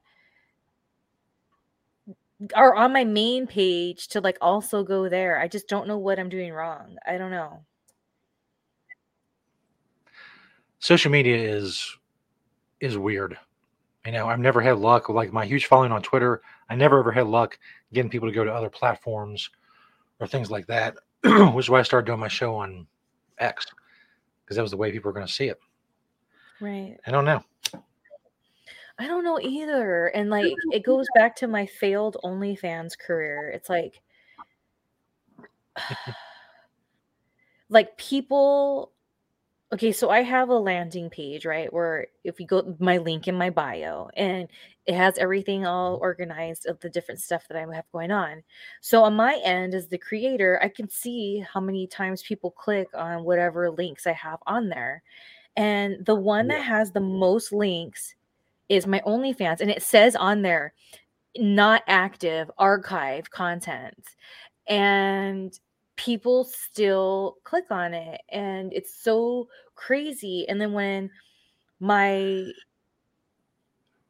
are on my main page to, like, also go there. I just don't know what I'm doing wrong. I don't know. Social media is weird. You know, I've never had luck. Like, my huge following on Twitter, I never ever had luck getting people to go to other platforms or things like that, which is why I started doing my show on X, because that was the way people were going to see it. Right. I don't know. I don't know either. And like, it goes back to my failed OnlyFans career. It's like, like people. Okay, so I have a landing page, right? Where if you go, my link in my bio, and it has everything all organized of the different stuff that I have going on. So on my end as the creator, I can see how many times people click on whatever links I have on there. And the one that has the most links is my OnlyFans. And it says on there, not active, archive content. And people still click on it, and it's so crazy. And then when my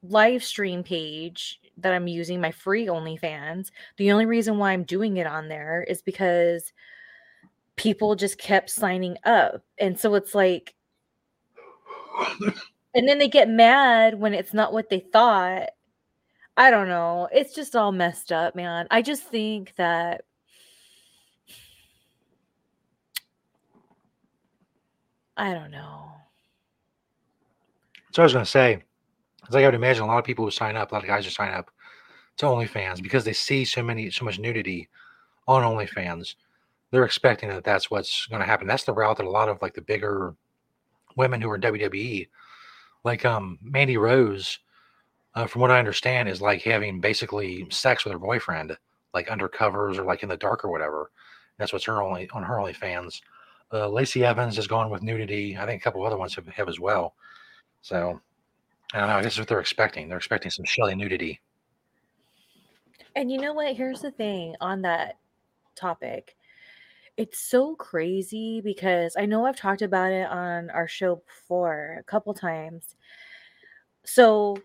live stream page that I'm using, my free OnlyFans, the only reason why I'm doing it on there is because people just kept signing up. And so it's like, and then they get mad when it's not what they thought. I don't know. It's just all messed up, man. I just think that I don't know. So I was going to say, it's like I would imagine a lot of people who sign up, a lot of guys who sign up to OnlyFans because they see so much nudity on OnlyFans. They're expecting that that's what's going to happen. That's the route that a lot of like the bigger women who are in WWE, like Mandy Rose, from what I understand, is like having basically sex with her boyfriend, like undercovers or like in the dark or whatever. And that's what's on her OnlyFans. Lacey Evans has gone with nudity. I think a couple other ones have as well. So, I don't know. I guess that's what they're expecting. They're expecting some Shelly nudity. And you know what? Here's the thing on that topic. It's so crazy because I know I've talked about it on our show before a couple times. So,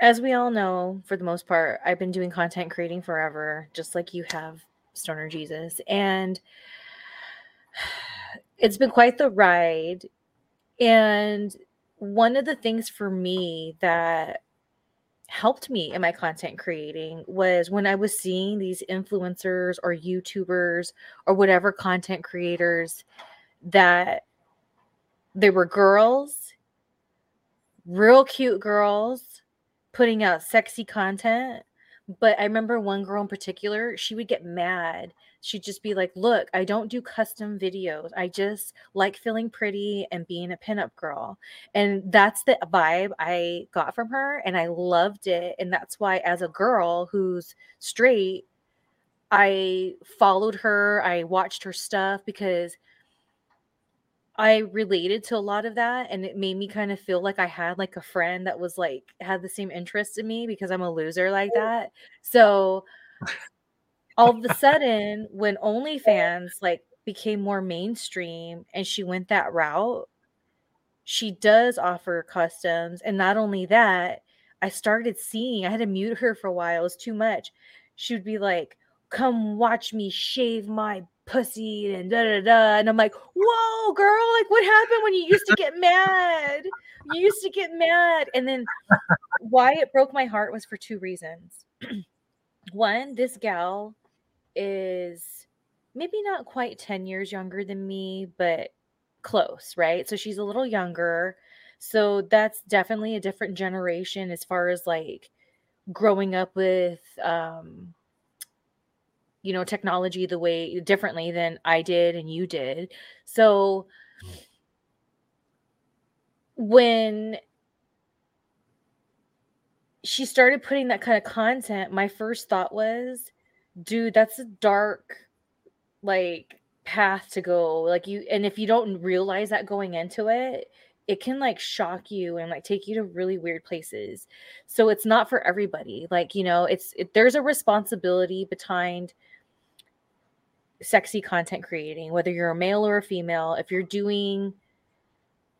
as we all know, for the most part, I've been doing content creating forever, just like you have, Stoner Jesus. And it's been quite the ride. And one of the things for me that helped me in my content creating was when I was seeing these influencers or YouTubers or whatever content creators that they were girls, real cute girls, putting out sexy content. But I remember one girl in particular, she would get mad. She'd just be like, look, I don't do custom videos. I just like feeling pretty and being a pinup girl. And that's the vibe I got from her. And I loved it. And that's why as a girl who's straight, I followed her. I watched her stuff because I related to a lot of that, and it made me kind of feel like I had like a friend that was like had the same interest in me because I'm a loser like that. So all of a sudden when OnlyFans like became more mainstream and she went that route, she does offer customs. And not only that, I started seeing, I had to mute her for a while. It was too much. She would be like, come watch me shave my pussy and da da da, and I'm like, whoa, girl, like what happened when you used to get mad? You used to get mad. And then why it broke my heart was for two reasons. One, this gal is maybe not quite 10 years younger than me, but close, right? So she's a little younger. So that's definitely a different generation as far as like growing up with you know, technology the way differently than I did and you did. So when she started putting that kind of content, my first thought was, dude, that's a dark, like, path to go. Like, you, and if you don't realize that going into it, it can like shock you and like take you to really weird places. So it's not for everybody. Like, you know, there's a responsibility behind sexy content creating, whether you're a male or a female. If you're doing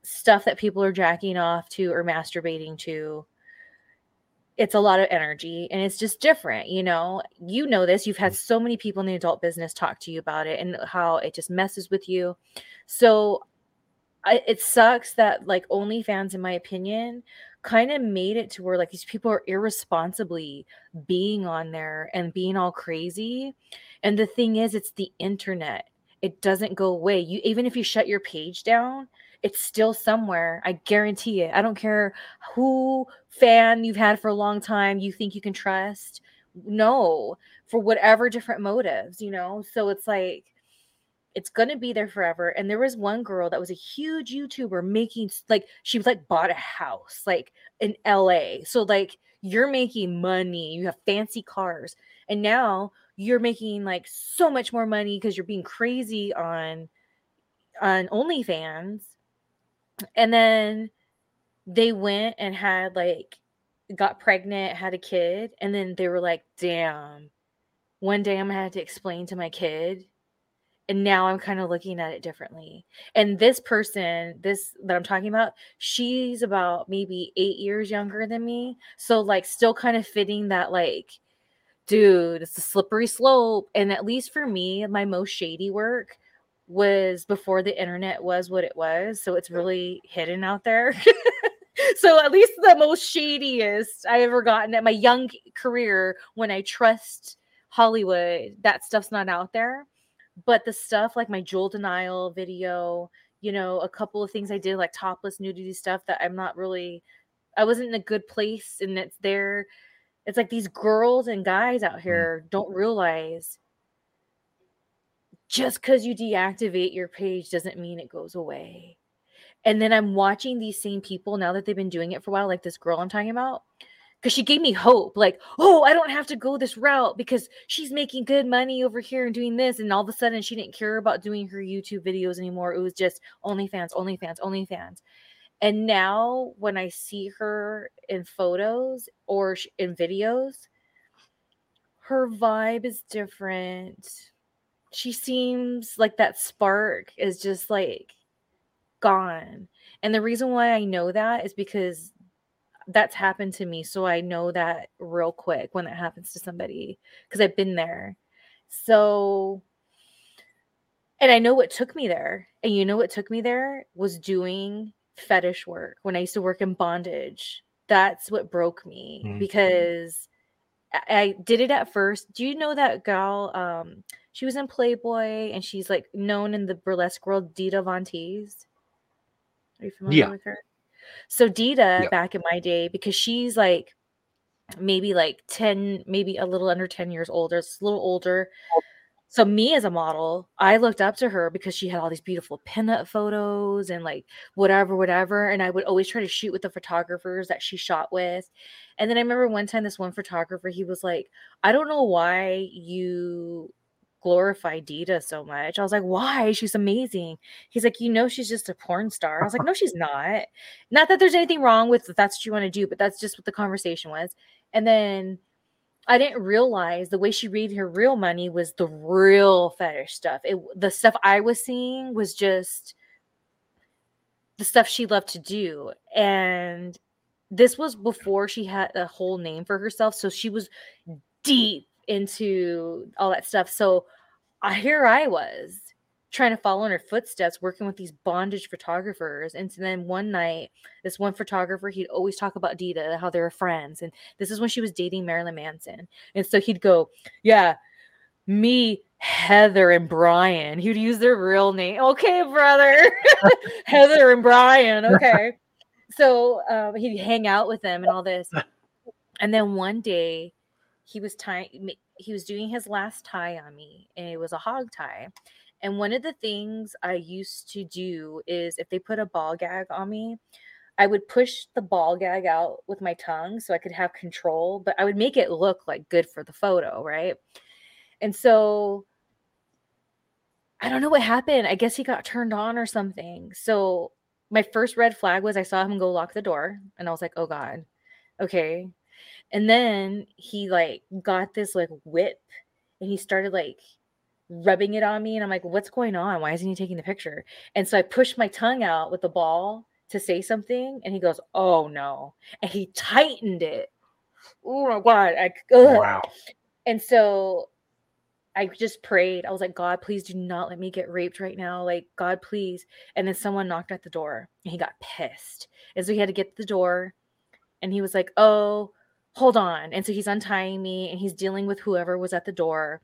stuff that people are jacking off to or masturbating to, it's a lot of energy and it's just different. You know this, you've had so many people in the adult business talk to you about it and how it just messes with you. So it sucks that like OnlyFans, in my opinion, kind of made it to where like these people are irresponsibly being on there and being all crazy. And the thing is, it's the internet. It doesn't go away. Even if you shut your page down, It's still somewhere. I guarantee it. I don't care who fan you've had for a long time you think you can trust. No, for whatever different motives, you know? So it's like, it's going to be there forever. And there was one girl that was a huge YouTuber making, like, she was like bought a house, like in LA. So like, you're making money, you have fancy cars, and now you're making like so much more money because you're being crazy on OnlyFans. And then they went and had like, got pregnant, had a kid, and then they were like, damn, one day I'm gonna have to explain to my kid. And now I'm kind of looking at it differently. And this person, this that I'm talking about, she's about maybe 8 years younger than me. So like still kind of fitting that like, dude, it's a slippery slope. And at least for me, my most shady work was before the internet was what it was. So it's really hidden out there. So at least the most shadiest I ever gotten at my young career, when I trust Hollywood, that stuff's not out there. But the stuff like my jewel denial video, you know, a couple of things I did like topless nudity stuff that I'm not really, I wasn't in a good place, and it's there. It's like these girls and guys out here don't realize just because you deactivate your page doesn't mean it goes away. And then I'm watching these same people now that they've been doing it for a while, like this girl I'm talking about, because she gave me hope, like, oh, I don't have to go this route because she's making good money over here and doing this. And all of a sudden she didn't care about doing her YouTube videos anymore. It was just OnlyFans, OnlyFans, OnlyFans. And now when I see her in photos or in videos, her vibe is different. She seems like that spark is just like gone. And the reason why I know that is because that's happened to me. So I know that real quick when that happens to somebody, because I've been there. So, and I know what took me there. And you know what took me there was doing fetish work. When I used to work in bondage, that's what broke me, because I did it at first. Do you know that gal? She was in Playboy, and she's like known in the burlesque world, Dita Von Teese. Are you familiar with her? So Dita, back in my day, because she's like maybe like 10, maybe a little under 10 years older, it's a little older. So me as a model, I looked up to her because she had all these beautiful pinup photos and like whatever. And I would always try to shoot with the photographers that she shot with. And then I remember one time this one photographer, he was like, I don't know why you glorify Dita so much. I was like, why? She's amazing. He's like, you know, she's just a porn star. I was like, no, she's not. Not that there's anything wrong with if that's what you want to do, but that's just what the conversation was. And then I didn't realize the way she made her real money was the real fetish stuff. The stuff I was seeing was just the stuff she loved to do. And this was before she had a whole name for herself. So she was deep into all that stuff. So here I was trying to follow in her footsteps, working with these bondage photographers. And so then one night, this one photographer, he'd always talk about Dita, how they were friends. And this is when she was dating Marilyn Manson. And so he'd go, yeah, me, Heather, and Brian. He'd use their real name. Okay, brother. Heather and Brian. Okay. So he'd hang out with them and all this. And then one day, he was doing his last tie on me, and it was a hog tie. And one of the things I used to do is if they put a ball gag on me, I would push the ball gag out with my tongue so I could have control, but I would make it look like good for the photo, right? And so I don't know what happened. I guess he got turned on or something. So my first red flag was I saw him go lock the door, and I was like, oh God, okay. And then he like got this like whip, and he started like rubbing it on me. And I'm like, what's going on? Why isn't he taking the picture? And so I pushed my tongue out with the ball to say something. And he goes, oh no. And he tightened it. Oh my God. Wow. And so I just prayed. I was like, God, please do not let me get raped right now. Like, God, please. And then someone knocked at the door, and he got pissed. And so he had to get to the door, and he was like, oh, hold on. And so he's untying me, and he's dealing with whoever was at the door.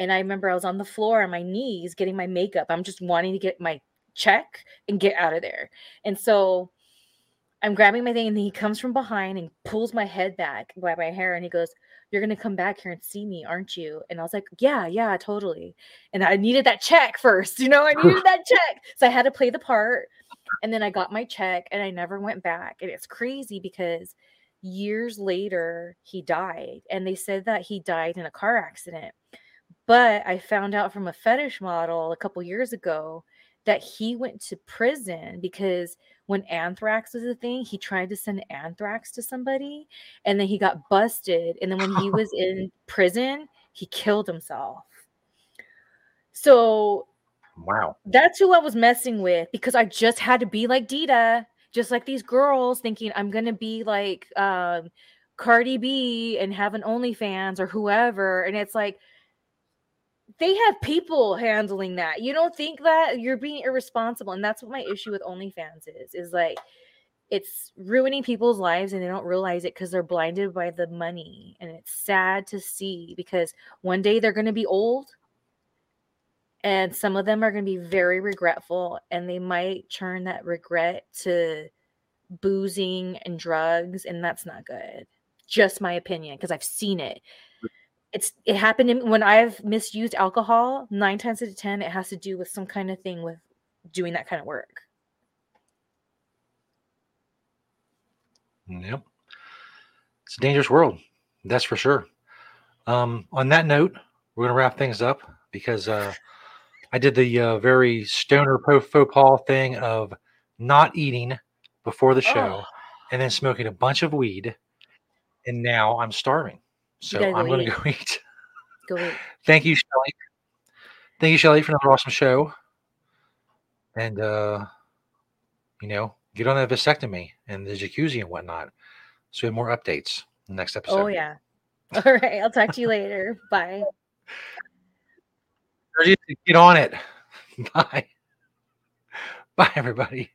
And I remember I was on the floor on my knees getting my makeup. I'm just wanting to get my check and get out of there. And so I'm grabbing my thing, and he comes from behind and pulls my head back by my hair, and he goes, "You're going to come back here and see me, aren't you?" And I was like, yeah, totally. And I needed that check first, I needed that check. So I had to play the part, and then I got my check, and I never went back. And it's crazy because years later he died, and they said that he died in a car accident. But I found out from a fetish model a couple years ago that he went to prison because when anthrax was a thing, he tried to send anthrax to somebody, and then he got busted. And then when he was in prison, he killed himself. So, wow, that's who I was messing with, because I just had to be like Dita, just like these girls, thinking I'm going to be like Cardi B and have an OnlyFans or whoever. And it's like, they have people handling that. You don't think that you're being irresponsible. And that's what my issue with OnlyFans is like, it's ruining people's lives and they don't realize it because they're blinded by the money. And it's sad to see, because one day they're going to be old, and some of them are going to be very regretful, and they might turn that regret to boozing and drugs. And that's not good. Just my opinion, because I've seen it. It happened when I've misused alcohol. 9 times out of 10, it has to do with some kind of thing with doing that kind of work. Yep, it's a dangerous world, that's for sure. On that note, we're gonna wrap things up, because I did the very stoner faux pas thing of not eating before the show and then smoking a bunch of weed, and now I'm starving. So I'm going to go eat. Go eat. Thank you, Shelly. Thank you, Shelly, for another awesome show. And, get on that vasectomy and the jacuzzi and whatnot. So we have more updates in the next episode. Oh, yeah. All right. I'll talk to you later. Bye. Get on it. Bye. Bye, everybody.